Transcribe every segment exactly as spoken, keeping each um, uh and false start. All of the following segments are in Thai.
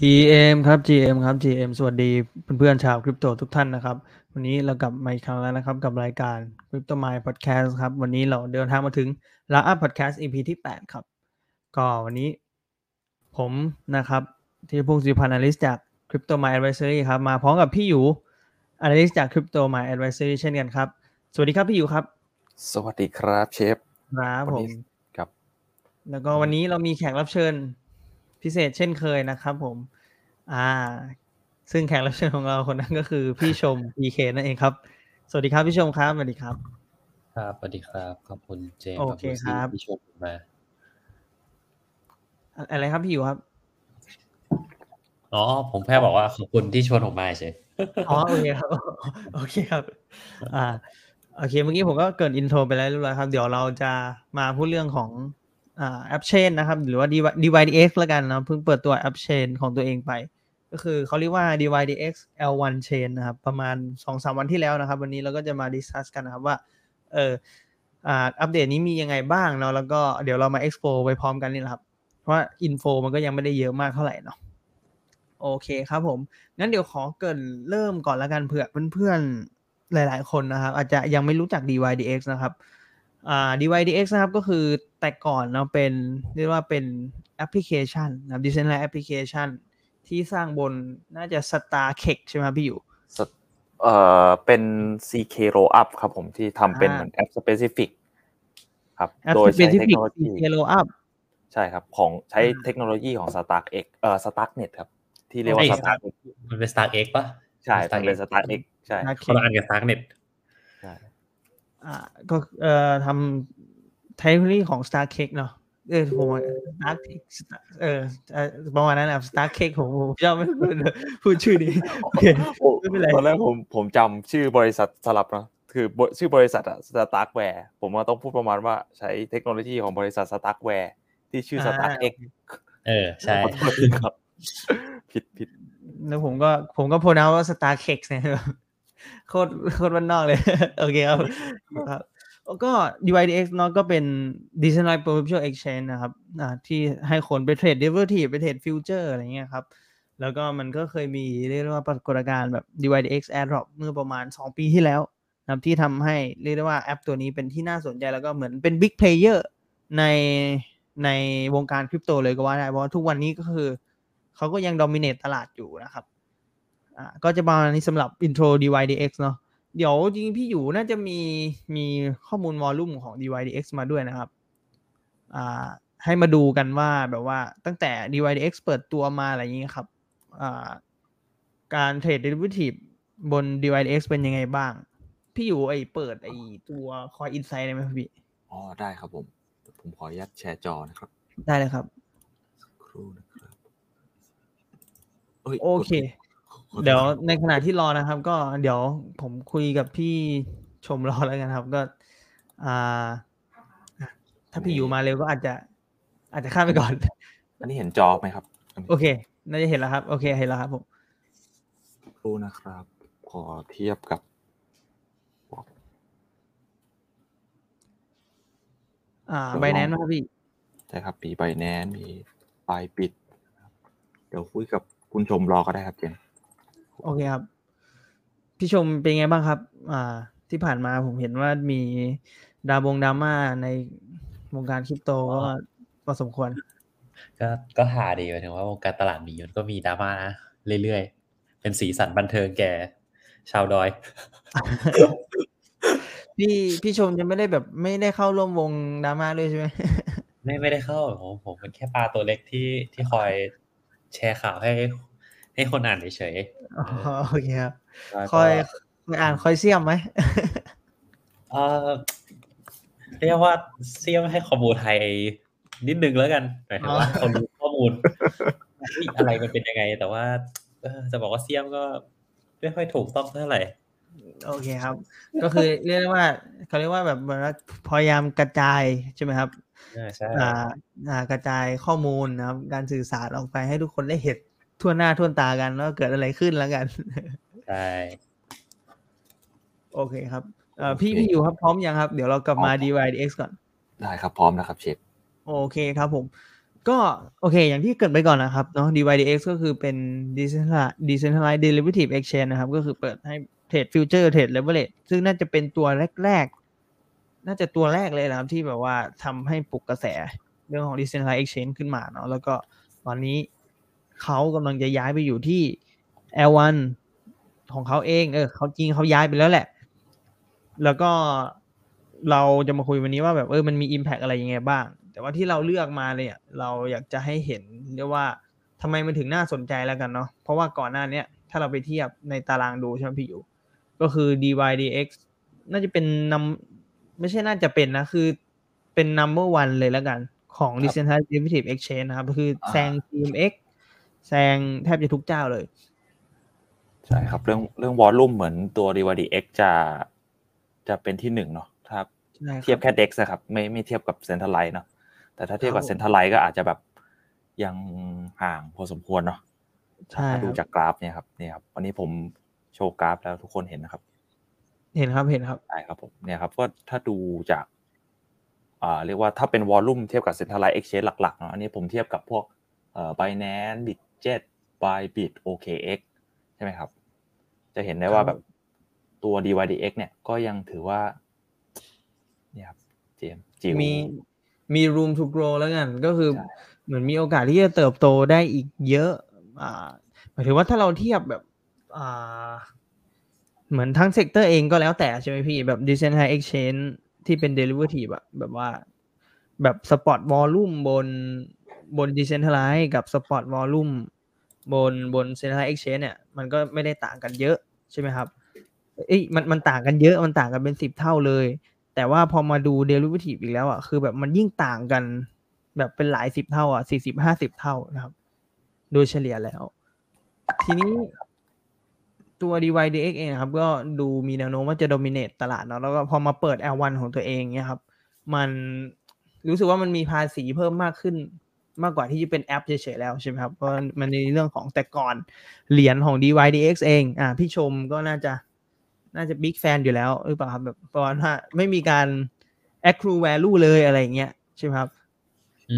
จี เอ็ม ครับ จี เอ็ม ครับ จี เอ็ม สวัสดีเพื่อนๆชาวคริปโตทุกท่านนะครับวันนี้เรากลับมาอีกครั้งแล้วนะครับกับรายการ Crypto My Podcast ครับวันนี้เราเดินทางมาถึง Larkup Podcast อี พี ที่แปดครับก็วันนี้ผมนะครับที่พงศ์ศิพันธ์ Analyst จาก Crypto My Advisory ครับมาพร้อมกับพี่อยู่ Analyst จาก Crypto My Advisory เช่นกันครับสวัสดีครับพี่อยู่ครับสวัสดีครับเชฟครับผมครับแล้วก็วันนี้เรามีแขกรับเชิญพิเศษเช่นเคยนะครับผมอ่าซึ่งแขกรับเชิญของเราคนนั้นก็คือพี่ชม พี เค นั่นเองครับสวัสดีครับพี่ชมครับสวัสดีครับครับสวัสดีครับขอบคุณเจมส์ขอบคุณพี่ชมมาอะไรครับพี่อยู่ครับอ๋อผมแค่บอกว่าขอบคุณที่ชวนผมมาเฉยอ๋อโอเคครับโอเคครับอ่าโอเคเมื่อกี้ผมก็เกิดอินโทรไปแล้วเรียบร้อยครับเดี๋ยวเราจะมาพูดเรื่องของอ่าแอปเชนนะครับหรือว่า ดี วาย ดี เอ็กซ์ ละกันนะเพิ่งเปิดตัวแอปเชนของตัวเองไปก็คือเขาเรียกว่า ดี วาย ดี เอ็กซ์ แอล วัน Chain นะครับประมาณ สองถึงสาม วันที่แล้วนะครับวันนี้เราก็จะมาดิสคัสกันนะครับว่าเอออ่าอัปเดตนี้มียังไงบ้างเนาะแล้วก็เดี๋ยวเรามา Expo ไปพร้อมกันนี่แหละครับเพราะว่า Info มันก็ยังไม่ได้เยอะมากเท่าไหร่เนาะโอเคครับผมงั้นเดี๋ยวขอเกินเริ่มก่อนละกันเผื่อเพื่อนๆหลายๆคนนะครับอาจจะยังไม่รู้จัก ดี วาย ดี เอ็กซ์ นะครับอ่า ดี วาย ดี เอ็กซ์ นะครับก็คือแต่ก่อนเนาะเป็นเรียกว่าเป็นแอปพลิเคชันนะครับ Decentralized Applicationที่สร้างบนน่าจะ StarkEx ใช่ไหมพี่อยู่เอ่อเป็น ซี เค Roll Up ครับผมที่ทำเป็นเหมือนแอป Specific ครับโดยใช้เทคโนโลยี ซี เค Roll Up ใช่ครับของใช้เทคโนโลยีของ StarkX เอ่อ StarkNet ครับที่เรียกว่า Stark มันเป็น StarkX ป่ะใช่มันเป็น StarkX ใช่คนละอันกับ StarkNet ใช่อ่าก็เอ่อทำเทคโนโลยีของ StarkX เนาะเออผมนักเออประมาณนั้นแหละ StarkEx ผมชอบพูดชื่อนี้โอเคไม่เป็นไรตอนแรกผมผมจำชื่อบริษัทสลับนะคือชื่อบริษัทอะ StarkWare ผมว่าต้องพูดประมาณว่าใช้เทคโนโลยีของบริษัท StarkWare ที่ชื่อ StarkEx เออใช่ครับผิดผิดแล้วผมก็ผมก็โพสต์ว่า StarkEx เนี่ยโคตรโคตรบ้านนอกเลยโอเคครับครับก็ ดี วาย ดี เอ็กซ์ เนาะก็เป็น Decentralized Perpetual Exchange นะครับอ่าที่ให้คนไปเทรด Derivative ไปเทรด Future อะไรเงี้ยครับแล้วก็มันก็เคยมีเรียกว่าปรากฏการณ์แบบ ดี วาย ดี เอ็กซ์ Airdrop เมื่อประมาณสองปีที่แล้วนะครับที่ทำให้เรียกได้ว่าแอปตัวนี้เป็นที่น่าสนใจแล้วก็เหมือนเป็น Big Player ในในวงการคริปโตเลยก็ว่าได้เพราะทุกวันนี้ก็คือเขาก็ยัง Dominate ตลาดอยู่นะครับอ่าก็จะประมาณนี้สำหรับ Intro ดี วาย ดี เอ็กซ์ เนาะเดี๋ยวจริงพี่อยู่น่าจะมีมีข้อมูลวอลลุ่มของ ดี วาย ดี เอ็กซ์ มาด้วยนะครับอ่าให้มาดูกันว่าแบบว่าตั้งแต่ ดี วาย ดี เอ็กซ์ เปิดตัวมาอะไรอย่างนี้ครับอ่าการเทรด derivative บน ดี วาย ดี เอ็กซ์ เป็นยังไงบ้างพี่อยู่ไอ้เปิดไอ้ตัว Coin Insight ได้ไหมพี่อ๋อได้ครับผมผมขออนุญาตแชร์จอนะครับได้เลยครับสักครู่นะครับโอเคเดี๋ยวในขณะที่รอนะครับก็เดี๋ยวผมคุยกับพี่ชมรอแล้วกันครับก็อ่าถ้าพี่อยู่มาเร็วก็อาจจะอาจจะข้ามไปก่อนอันนี้เห็นจอไหมครับโอเคน่าจะเห็นแล้วครับโอเคเห็นแล้วครับผมรู้นะครับขอเทียบกับอ่า Binance ครับพี่ใช่ครับปี Binance มีปลายปิดเดี๋ยวคุยกับคุณชมรอก็ได้ครับเจมโอเคครับพี่ชมเป็นไงบ้างครับอ่าที่ผ่านมาผมเห็นว่ามีดาวบงดราม่าในวงการคริปโตก็พอสมควรก็ก็หาดีหมายถึงว่าวงการตลาดมีมันก็มีดราม่านะเรื่อยๆเป็นสีสันบันเทิงแก่ชาวดอย พี่พี่ชมยังไม่ได้แบบไม่ได้เข้าร่วมวงดราม่าด้วยใช่ไหม ไม่ไม่ได้เข้าผมผมเป็นแค่ปลาตัวเล็กที่ที่คอยแชร์ข่าวให้ให้คนอ่านเฉยๆอ๋อโอเคครับค่อยอ่านค่อยเสี้ยมไหมเอ่อเรียกว่าเสี้ยมให้ข้อมูลไทยนิดนึงแล้วกันหมายถึงว่าเขารู้ข้อมูลอะไรมันเป็นยังไงแต่ว่าจะบอกว่าเสี้ยมก็ไม่ค่อยถูกต้องเท่าไหร่โอเคครับก็คือเรียกว่าเขาเรียกว่าแบบพยายามกระจายใช่ไหมครับใช่กระจายข้อมูลนะครับการสื่อสารออกไปให้ทุกคนได้เห็นทั่วหน้าทั่วตากันว่าเกิดอะไรขึ้นแล้วกันใช่โอเคครับเอ่อพี่พี่อยู่ครับพร้อมยังครับเดี๋ยวเรากลับมา ดี วาย ดี เอ็กซ์ ก่อนได้ครับพร้อมนะครับเชฟโอเคครับผม ก็โอเคอย่างที่เกิดไปก่อนนะครับเนาะ ดี วาย ดี เอ็กซ์ ก็คือเป็น Decentralized Derivative Exchange นะครับก็คือเปิดให้เทรดฟิวเจอร์เทรดเลเวอเรจซึ่งน่าจะเป็นตัวแรกๆน่าจะตัวแรกเลยนะครับที่แบบว่าทำให้ปลุกกระแสเรื่องของ Decentralized Exchange ขึ้นมาเนาะแล้วก็ตอนนี้เขากำลังจะย้ายไปอยู่ที่ แอล วัน ของเขาเองเออเขาจริงเขาย้ายไปแล้วแหละแล้วก็เราจะมาคุยวันนี้ว่าแบบเออมันมี impact อะไรยังไงบ้างแต่ว่าที่เราเลือกมาเนี่ยเราอยากจะให้เห็นเรียกว่าทำไมมันถึงน่าสนใจแล้วกันเนาะเพราะว่าก่อนหน้านี้ถ้าเราไปเทียบในตารางดูใช่ไหมพี่อยู่ก็คือ ดี วาย ดี เอ็กซ์ น่าจะเป็นนำไม่ใช่น่าจะเป็นนะคือเป็น number one เลยแล้วกันของ Decentralized Derivative Exchange นะครับคือแซง ที เอ็ม เอ็กซ์ แซงแทบจะทุกเจ้าเลยใช่ครับเรื่องเรื่องวอลลุ่มเหมือนตัว ดี วาย ดี เอ็กซ์ จะจะเป็นที่หนึ่งเนาะถ้าเทียบแค่ ดี เอ็กซ์ นะครับไม่ไม่เทียบกับ Centralized เนาะแต่ถ้าเทียบกับ Centralized ก็อาจจะแบบยังห่างพอสมควรเนาะถ้าดูจากกราฟเนี่ยครับเนี่ยครับวันนี้ผมโชว์กราฟแล้วทุกคนเห็นนะครับเห็นครับเห็นครับใช่ครับผมเนี่ยครับก็ถ้าดูจากอ่าเรียกว่าถ้าเป็นวอลลุ่มเทียบกับ Centralized Exchange หลักๆเนาะอันนี้ผมเทียบกับพวกเอ่อ Binance BitJet Bybit โอ เค เอ็กซ์ ใช่ไหมครับจะเห็นได้ว่าแบบตัว ดี วาย ดี เอ็กซ์ เนี่ยก็ยังถือว่าเนี่ยครับเจมจิ๋วมีมี room to grow แล้วกันก็คือเหมือนมีโอกาสที่จะเติบโตได้อีกเยอะอ่าหมายถึงว่าถ้าเราเทียบแบบอ่าเหมือนทั้งเซกเตอร์เองก็แล้วแต่ใช่ไหมพี่แบบ Decentralized Exchange ที่เป็น derivative อ่ะแบบว่าแบบ spot volume บนบน Decentralized กับ spot volume บนบน Decentralized Exchange เนี่ยมันก็ไม่ได้ต่างกันเยอะใช่ไหมครับเอ้ยมันมันต่างกันเยอะมันต่างกันเป็นสิบเท่าเลยแต่ว่าพอมาดู derivative อีกแล้วอ่ะคือแบบมันยิ่งต่างกันแบบเป็นหลายสิบเท่าอ่ะสี่สิบ ห้าสิบเท่านะครับโดยเฉลี่ยแล้วทีนี้ตัว ดี วาย ดี เอ็กซ์ เองครับก็ดูมีแนวโน้มว่าจะ dominate ตลาดเนาะแล้วก็พอมาเปิด แอล วัน ของตัวเองเนี่ยครับมันรู้สึกว่ามันมีภาษีเพิ่มมากขึ้นมากกว่าที่จะเป็นแอปเฉยๆแล้วใช่ไหมครับเพราะมันในเรื่องของแต่ก่อนเหรียญของ ดี วาย ดี เอ็กซ์ เองอ่ะพี่ชมก็น่าจะน่าจะบิ๊กแฟนอยู่แล้วหรือเปล่าครับแบบประมาณว่าไม่มีการ accrue value เลยอะไรอย่างเงี้ยใช่ไหมครับ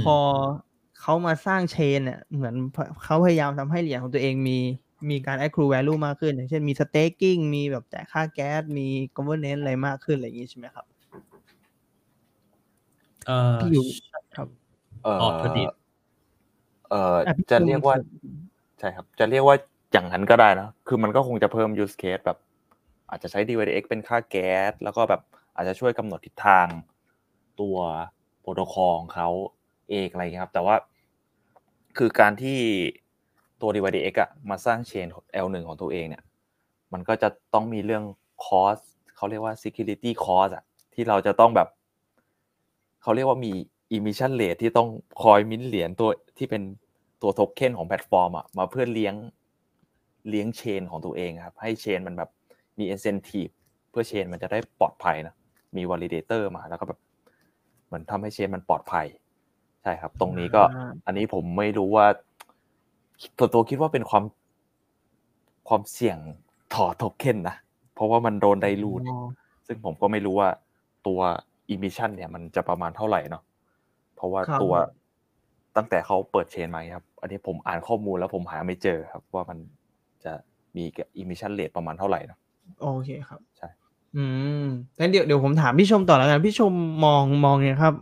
พอเขามาสร้างเชนเนี่ยเหมือนเขาพยายามทำให้เหรียญของตัวเองมีมีการ accrue value มากขึ้นอย่างเช่นมี staking มีแบบจ่ายค่าแก๊สมี governance อะไรมากขึ้นอะไรอย่างงี้ใช่ไหมครับเอ่อพี่อยู่ครับเอ่อพอดีเอ่อจะเรียกว่าใช่ครับจะเรียกว่าอย่างนั้นก็ได้นะคือมันก็คงจะเพิ่ม use case แบบอาจจะใช้ ดี วาย ดี เอ็กซ์ เป็นค่าแก๊สแล้วก็แบบอาจจะช่วยกำหนดทิศทางตัวโปรโตคอลของเขาเองอะไรอย่างนี้ครับแต่ว่าคือการที่ตัว ดี วาย ดี เอ็กซ์ อ่ะมาสร้างเชน แอล วัน ของตัวเองเนี่ยมันก็จะต้องมีเรื่อง cost เขาเรียกว่า security cost อ่ะที่เราจะต้องแบบเขาเรียกว่ามี emission rate ที่ต้องคอยมิ้นเหรียญตัวที่เป็นตัวโทเค็นของแพลตฟอร์มอ่ะมาเพื่อเลี้ยงเลี้ยงเชนของตัวเองครับให้เชนมันแบบมี incentive เพื่อเชนมันจะได้ปลอดภัยนะมี validator มาแล้วก็แบบเหมือนทำให้เชนมันปลอดภัยใช่ครับตรงนี้ก็อันนี้ผมไม่รู้ว่าตัวตัวคิดว่าเป็นความความเสี่ยงต่อโทเค็นนะเพราะว่ามันโดนไดลูทซึ่งผมก็ไม่รู้ว่าตัว emission เนี่ยมันจะประมาณเท่าไหร่เนาะเพราะว่าตัวตั้งแต่เขาเปิดเชนมาครับอันนี้ผมอ่านข้อมูลแล้วผมหาไม่เจอครับว่ามันจะมี emission rate ประมาณเท่าไหร่นะโอเคครับใช่อืมงั้นเดี๋ยวเดี๋ยวผมถามพี่ชมต่อแล้วกันพี่ชมมองมองเนี่ยครับ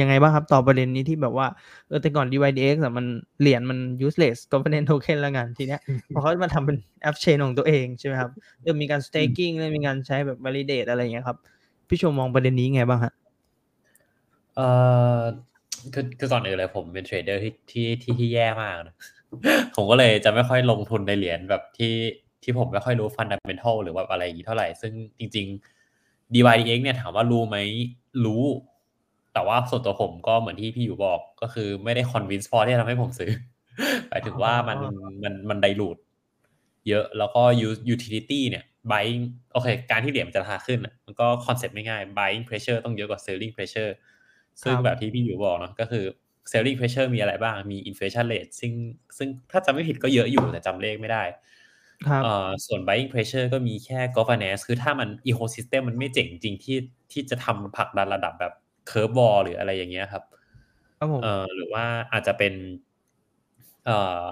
ยังไงบ้างครับต่อประเด็นนี้ที่แบบว่าเออแต่ก่อน ดี วาย ดี เอ็กซ์ อ่ะมันเหรียญมัน useless governance token แล้วกันทีเนี้ยพอเขามาทำเป็น app chain ของตัวเองใช่ไหมครับเริ่มมีการ staking เริ่มมีการใช้แบบ validate อะไรอย่างเงี้ยครับพี่ชมมองประเด็นนี้ไงบ้างฮะเอ่อคือคือก่อนอื่นเลยผมเป็นเทรดเดอร์ที่ที่ที่แย่มากนะผมก็เลยจะไม่ค่อยลงทุนในเหรียญแบบที่ที่ผมไม่ค่อยรู้ fundamental หรือว่าอะไรอย่างนี้เท่าไหร่ซึ่งจริงๆ ดี วาย ดี เอ็กซ์ เนี่ยถามว่ารู้ไหมรู้แต่ว่าส่วนตัวผมก็เหมือนที่พี่อยู่บอกก็คือไม่ได้ convince พอที่จะทำให้ผมซื้อหมายถึงว่ามันมันมัน dilute เยอะแล้วก็ utility เนี่ย buying โอเคการที่เหรียญมันจะราคาขึ้นมันก็คอนเซ็ปต์ไม่ง่าย buying pressure ต้องเยอะกว่า selling pressure ซึ่งแบบที่พี่อยู่บอกเนาะก็คือ selling pressure มีอะไรบ้างมี inflation rate ซึ่งซึ่งถ้าจำไม่ผิดก็เยอะอยู่แต่จำเลขไม่ได้เอ่อส่วน buying pressure ก็มีแค่ governance คือถ้ามัน ecosystem มันไม่เจ๋งจริงที่ที่จะทำผลักดันระดับแบบ curve ball หรืออะไรอย่างเงี้ยครับ เอ่อหรือว่าอาจจะเป็นเอ่อ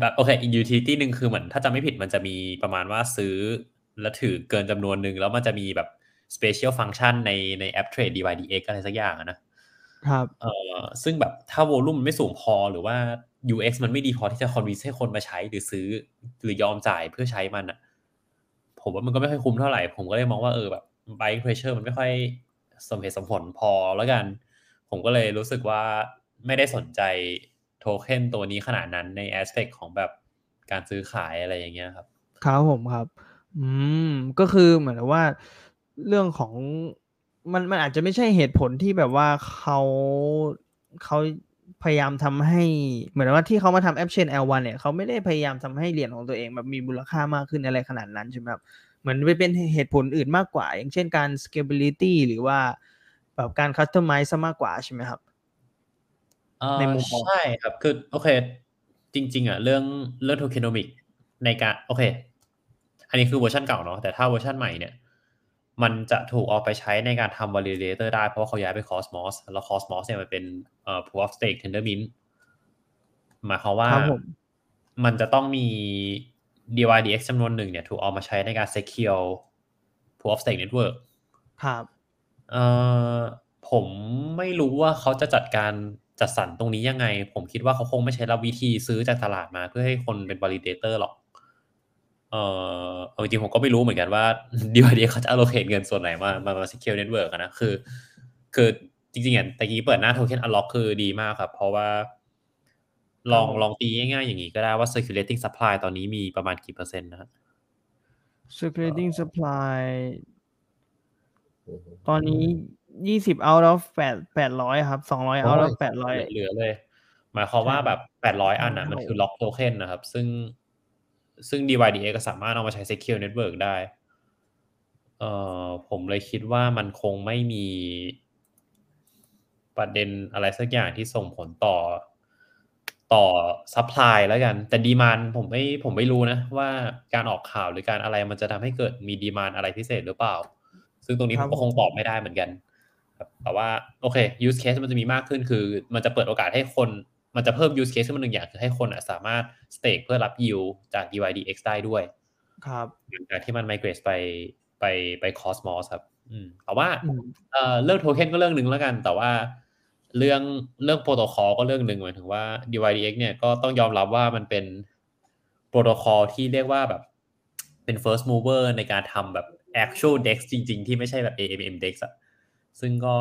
แบบโอเค utility นึงคือเหมือนถ้าจำไม่ผิดมันจะมีประมาณว่าซื้อและถือเกินจำนวนนึงแล้วมันจะมีแบบ special function ในในแอป Trade ดี วาย ดี เอ็กซ์ อะไรสักอย่างนะครับเอ่อซึ่งแบบถ้า volume มันไม่สูงพอหรือว่า ยู เอ็กซ์ มันไม่ดีพอที่จะ convince ให้คนมาใช้หรือซื้อหรือยอมจ่ายเพื่อใช้มันอ่ะผมว่ามันก็ไม่ค่อยคุ้มเท่าไหร่ผมก็เลยมองว่าเออแบบ buy pressure มันไม่ค่อยสมเหตุสมผลพอแล้วกันผมก็เลยรู้สึกว่าไม่ได้สนใจโทเค็นตัวนี้ขนาดนั้นใน aspect ของแบบการซื้อขายอะไรอย่างเงี้ยครับครับผมครับอืมก็คือเหมือนว่าเรื่องของมันมันอาจจะไม่ใช่เหตุผลที่แบบว่าเขาเขาพยายามทำให้เหมือนว่าที่เขามาทำแอปเชน แอล วัน เนี่ยเขาไม่ได้พยายามทำให้เหรียญของตัวเองแบบมีมูลค่ามากขึ้นอะไรขนาดนั้นใช่ไหมครับเหมือนไปเป็นเหตุผลอื่นมากกว่าอย่างเช่นการ scalability หรือว่าแบบการ customize ซะมากกว่าใช่ไหมครับในมุมมองใช่ครับคือโอเคจริงๆอ่ะเรื่องเรื่อง tokenomic ในการโอเคอันนี้คือเวอร์ชันเก่าเนาะแต่ถ้าเวอร์ชันใหม่เนี่ยมันจะถูกเอาไปใช้ในการทำ validator ได้เพราะว่าเขาย้ายไป Cosmos แล้ว Cosmos เนี่ยมันเป็นเอ่อ proof of stake Tendermint หมายความว่ามันจะต้องมี ดี วาย ดี เอ็กซ์ จำนวนหนึ่งเนี่ยถูกเอามาใช้ในการ secure proof of stake network ครับเอ่อผมไม่รู้ว่าเขาจะจัดการจัดสรรตรงนี้ยังไงผมคิดว่าเขาคงไม่ใช้ระบบวิธีซื้อจากตลาดมาเพื่อให้คนเป็น validator หรอกเอ่อจริงๆผมก็ไม่รู้เหมือนกันว่า ดี วาย ดี เอ็กซ์ เขาจะ allocate เงินส่วนไหนมามา secure network อ่ะนะคือคือจริงๆอ่ะตะกี้เปิดหน้า token unlock คือดีมากครับเพราะว่าลองลองตีง่ายๆอย่างนี้ก็ได้ว่า circulating supply ตอนนี้มีประมาณกี่เปอร์เซ็นต์นะ circulating supply ตอนนี้ยี่สิบ out of แปดร้อยครับสองร้อย out of แปดร้อยเหลือเลยหมายความว่าแบบแปดร้อยอันน่ะมันคือล็อกโทเค็นนะครับซึ่งซึ่ง ดี วาย ดี เอ็กซ์ ก็สามารถเอามาใช้ Secure Network ได้เอ่อผมเลยคิดว่ามันคงไม่มีประเด็นอะไรสักอย่างที่ส่งผลต่อต่อ supply แล้วกันแต่ demand ผมไม่ผมไม่รู้นะว่าการออกข่าวหรือการอะไรมันจะทำให้เกิดมี demand อะไรพิเศษหรือเปล่าซึ่งตรงนี้ผมก็คงตอบไม่ได้เหมือนกันแต่ว่าโอเค use case มันจะมีมากขึ้นคือมันจะเปิดโอกาสให้คนมันจะเพิ่ม use case ขึ้นมาหนึ่งอย่างคือให้คนสามารถ stake เพื่อรับ yield จาก ดี วาย ดี เอ็กซ์ ได้ด้วยครับหลังจากที่มัน migrate ไปไปไป Cosmos ครับอืมแต่ว่าเอ่อเรื่องโทเค็นก็เรื่องนึงแล้วกันแต่ว่าเรื่องเรื่องโปรโตคอลก็เรื่องนึงหมายถึงว่า ดี วาย ดี เอ็กซ์ เนี่ยก็ต้องยอมรับว่ามันเป็นโปรโตคอลที่เรียกว่าแบบเป็น first mover ในการทำแบบ actual dex จริงๆที่ไม่ใช่แบบ เอ เอ็ม เอ็ม dex อะซึ่งก็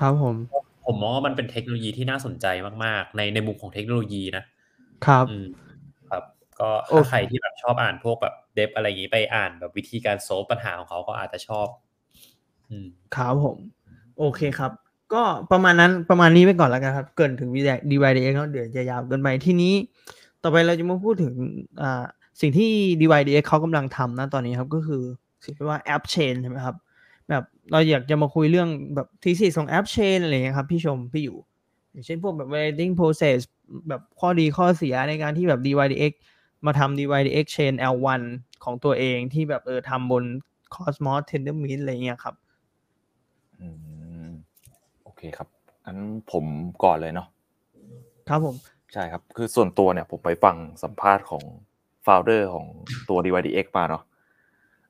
ครับผมผมมองว่ามันเป็นเทคโนโลยีที่น่าสนใจมากๆในในมุมของเทคโนโลยีนะครับครับก็ถ้าใครที่แบบชอบอ่านพวกแบบเดฟอะไรอย่างนี้ไปอ่านแบบวิธีการโซลปัญหาของเขาก็อาจจะชอบอืมครับผมโอเคครับก็ประมาณนั้นประมาณนี้ไปก่อนแล้วกันครับเกินถึง ดี วาย ดี เอ็กซ์ แล้วเดี๋ยวจะยาวเกินไปทีนี้ต่อไปเราจะมาพูดถึงอ่าสิ่งที่ ดี วาย ดี เอ็กซ์ เขากำลังทำนะตอนนี้ครับก็คือสิ่งที่ว่า App Chain ใช่ไหมครับแบบเราอยากจะมาคุยเรื่องแบบทีซิสของ App Chain อะไรอย่างเงี้ยครับพี่ชมพี่อยู่อย่างเช่นพวกแบบ validating process แบบข้อดีข้อเสียในการที่แบบ ดี วาย ดี เอ็กซ์ มาทำ ดี วาย ดี เอ็กซ์ Chain แอล วัน ของตัวเองที่แบบเออทำบน Cosmos Tendermint อะไรอย่างเงี้ยครับอืมโอเคครับงั้นผมก่อนเลยเนาะครับผมใช่ครับคือส่วนตัวเนี่ยผมไปฟังสัมภาษณ์ของ founder ของตัว ดี วาย ดี เอ็กซ์ มาเนาะ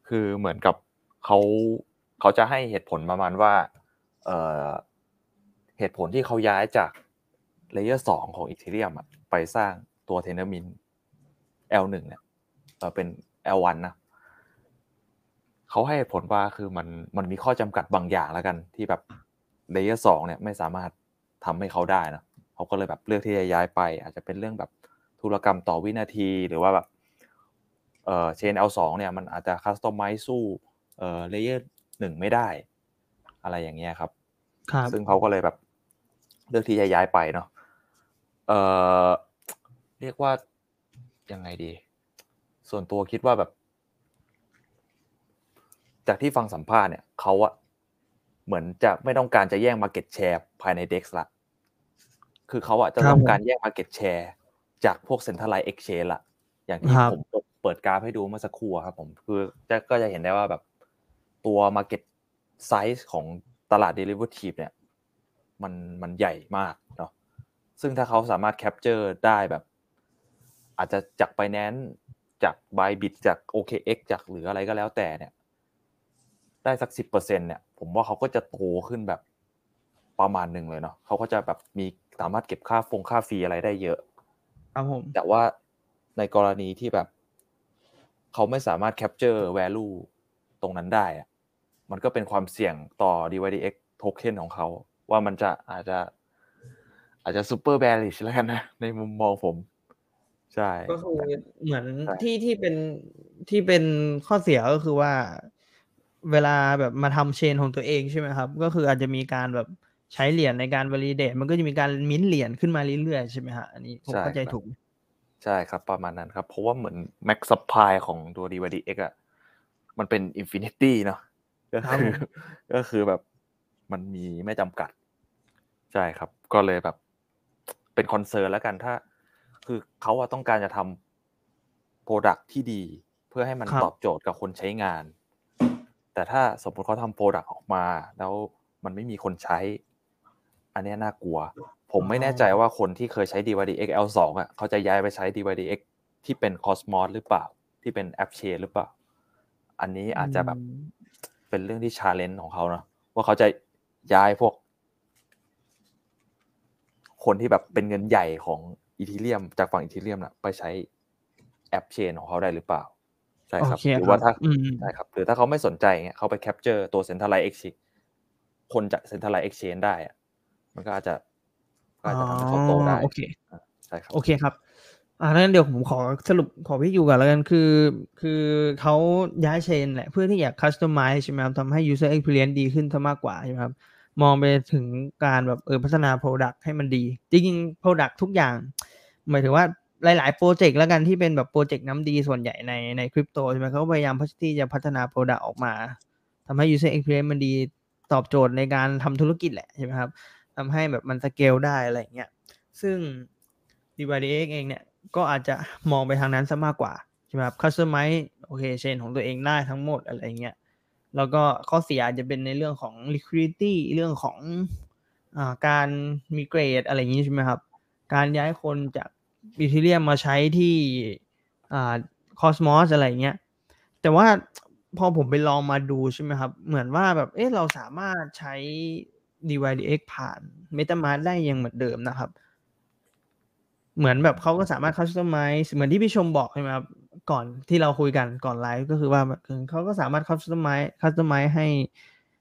คือเหมือนกับเขาเขาจะให้เหตุผลประมาณว่าเอ่อเหตุผลที่เขาย้ายจาก Layer สองของ Ethereum อ่ะไปสร้างตัว Tendermint แอล วัน เนี่ยเอ่อเป็น แอล วัน นะเขาให้เหตุผลว่าคือมันมันมีข้อจำกัดบางอย่างแล้วกันที่แบบ Layer สองเนี่ยไม่สามารถทำให้เขาได้นะเขาก็เลยแบบเลือกที่จะย้ายไปอาจจะเป็นเรื่องแบบธุรกรรมต่อวินาทีหรือว่าแบบเอ่อ Chain แอล สอง เนี่ยมันอาจจะ Customize สู้เอ่อ Layerหนึ่งไม่ได้อะไรอย่างเงี้ยครับครับซึ่งเขาก็เลยแบบเลือกที่จะย้ายไปเนาะเอ่อเรียกว่ายังไงดีส่วนตัวคิดว่าแบบจากที่ฟังสัมภาษณ์เนี่ยเขาอะเหมือนจะไม่ต้องการจะแย่ง market share ภายใน ดี วาย ดี เอ็กซ์ ละคือเขาอะจะต้องการแย่ง market share จากพวก centralized exchange ละอย่างที่ผมเปิดกราฟให้ดูเมื่อสักครู่ครับผมคือจะก็จะเห็นได้ว่าแบบตัว market size ของตลาด derivative เนี่ย มันมันใหญ่มากเนาะซึ่งถ้าเขาสามารถแคปเจอร์ได้แบบอาจจะจาก Binance จาก Bybit จาก โอ เค เอ็กซ์ จากหรืออะไรก็แล้วแต่เนี่ยได้สัก สิบเปอร์เซ็นต์ เนี่ยผมว่าเขาก็จะโตขึ้นแบบประมาณนึงเลยเนาะเขาก็จะแบบมีสามารถเก็บค่าฟงค่าฟรีอะไรได้เยอะครับผมแต่ว่าในกรณีที่แบบเขาไม่สามารถแคปเจอร์ value ตรงนั้นได้อะมันก็เป็นความเสี่ยงต่อ ดี วาย ดี เอ็กซ์ token ของเขาว่ามันจะอาจจะอาจจะ super bearish แล้วกันนะในมุมมองผมใช่ก็คือเหมือนที่ที่เป็นที่เป็นข้อเสียก็คือว่าเวลาแบบมาทำเชนของตัวเองใช่ไหมครับก็คืออาจจะมีการแบบใช้เหรียญในการวอลิเดตมันก็จะมีการมิ้นเหรียญขึ้นมาเรื่อยๆใช่ไหมฮะอันนี้ผมเข้าใจถูกใช่ครับประมาณนั้นครับเพราะว่าเหมือน max supply ของตัว ดี วาย ดี เอ็กซ์ อ่ะมันเป็น infinity เนาะก็คือก็คือแบบมันมีไม่จำกัดใช่ครับก็เลยแบบเป็นคอนเซิร์นแล้วกันถ้าคือเขาอะต้องการจะทำโปรดักต์ที่ดีเพื่อให้มันตอบโจทย์กับคนใช้งานแต่ถ้าสมมติเขาทำโปรดักต์ออกมาแล้วมันไม่มีคนใช้อันนี้น่ากลัวผมไม่แน่ใจว่าคนที่เคยใช้ ดี วาย ดี เอ็กซ์ แอล ทู อ่ะเขาจะย้ายไปใช้ ดี วาย ดี เอ็กซ์ ที่เป็น Cosmos หรือเปล่าที่เป็น App Chain หรือเปล่าอันนี้อาจจะแบบเป็นเรื่องที่ challenge ของเขาเนาะว่าเขาจะย้ายพวกคนที่แบบเป็นเงินใหญ่ของ Ethereum จากฝั่ง Ethereum น่ะไปใช้ App Chain ของเขาได้หรือเปล่าใช่ครับหรือว่าถ้าใช่ครับหรือถ้าเขาไม่สนใจเงี้ยเขาไป capture ตัว Centralized Exchange คนจาก Centralized Exchange ได้อ่ะมันก็อาจจะก็อาจจะทำให้เขาโตได้โอเคใช่ครับโอเคครับอ่างั้นเดี๋ยวผมขอสรุปขอพี่อยู่ก่อนแล้วกันคือคือเขาย้ายเชนแหละเพื่อที่อยาก customize ใช่มั้ยครับทำให้ user experience ดีขึ้นซะมากกว่าใช่มั้ยครับมองไปถึงการแบบเออพัฒนา product ให้มันดีจริงๆ product ทุกอย่างหมายถึงว่าหลายๆโปรเจกต์แล้วกันที่เป็นแบบโปรเจกต์น้ำดีส่วนใหญ่ในในคริปโตใช่มั้ยเขาพยายามที่จะพัฒนา product ออกมาทำให้ user experience มันดีตอบโจทย์ในการทำธุรกิจแหละใช่มั้ยครับทำให้แบบมันสเกลได้อะไรอย่างเงี้ยซึ่ง ดี วาย ดี เอ็กซ์ เองเนี่ยก็อาจจะมองไปทางนั้นซะมากกว่าใช่ไหมครับ Customize โอเคเชนของตัวเองได้ทั้งหมดอะไรอย่างเงี้ยแล้วก็ข้อเสียอาจจะเป็นในเรื่องของ liquidity เรื่องของอ่าการมีเกรดอะไรอย่างงี้ใช่ไหมครับการย้ายคนจาก Ethereum มาใช้ที่อ่า Cosmos อะไรอย่างเงี้ยแต่ว่าพอผมไปลองมาดูใช่ไหมครับเหมือนว่าแบบเอ๊ะเราสามารถใช้ดี วาย ดี เอ็กซ์ ผ่าน MetaMask ได้ยังเหมือนเดิมนะครับเหมือนแบบเขาก็สามารถ customize เหมือนที่พี่ชมบอกใช่ไหมครับก่อนที่เราคุยกันก่อนไลฟ์ก็คือว่าเขาก็สามารถ customize customize ให้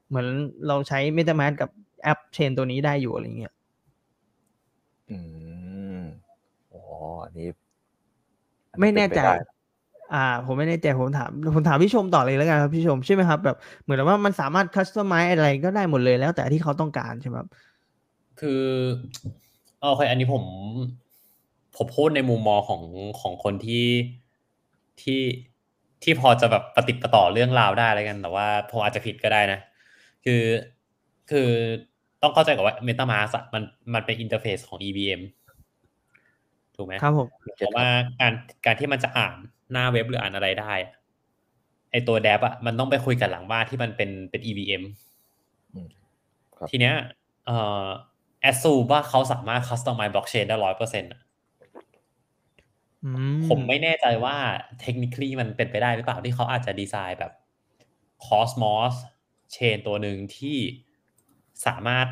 เหมือนเราใช้ MetaMask กับแอปเชนตัวนี้ได้อยู่อะไรเงี้ยอืมอ๋ออันนี้ไม่แน่ใจอ่าผมไม่แน่ใจผมถามผมถามพี่ชมต่อเลยแล้วกันครับพี่ชมใช่ไหมครับแบบเหมือนว่ามันสามารถคัสตอมไมซ์อะไรก็ได้หมดเลยแล้วแต่ที่เขาต้องการใช่ไหมครับคือโอเคอันนี้ผมผมพูดในมุมมองของของคนที่ที่ที่พอจะแบบปฏิปต่อเรื่องราวได้แล้วกันแต่ว่าผมอาจจะผิดก็ได้นะคือคือต้องเข้าใจก่อนว่า MetaMask มันมันเป็นอินเทอร์เฟซของ อี วี เอ็ม ถูกไหมครับผมเพราะว่าการการที่มันจะอ่านหน้าเว็บหรืออ่านอะไรได้ไอตัวแดปอ่ะมันต้องไปคุยกับหลังบ้านที่มันเป็นเป็น อี วี เอ็ม ทีเนี้ยเอ่อ assume ว่าเขาสามารถ customize blockchain ได้ หนึ่งร้อยเปอร์เซ็นต์ อ่ะผมไม่แน่ใจว่า technically มันเป็นไปได้หรือเปล่าที่เขาอาจจะดีไซน์แบบ Cosmos chain ตัวหนึ่งที่สามารถ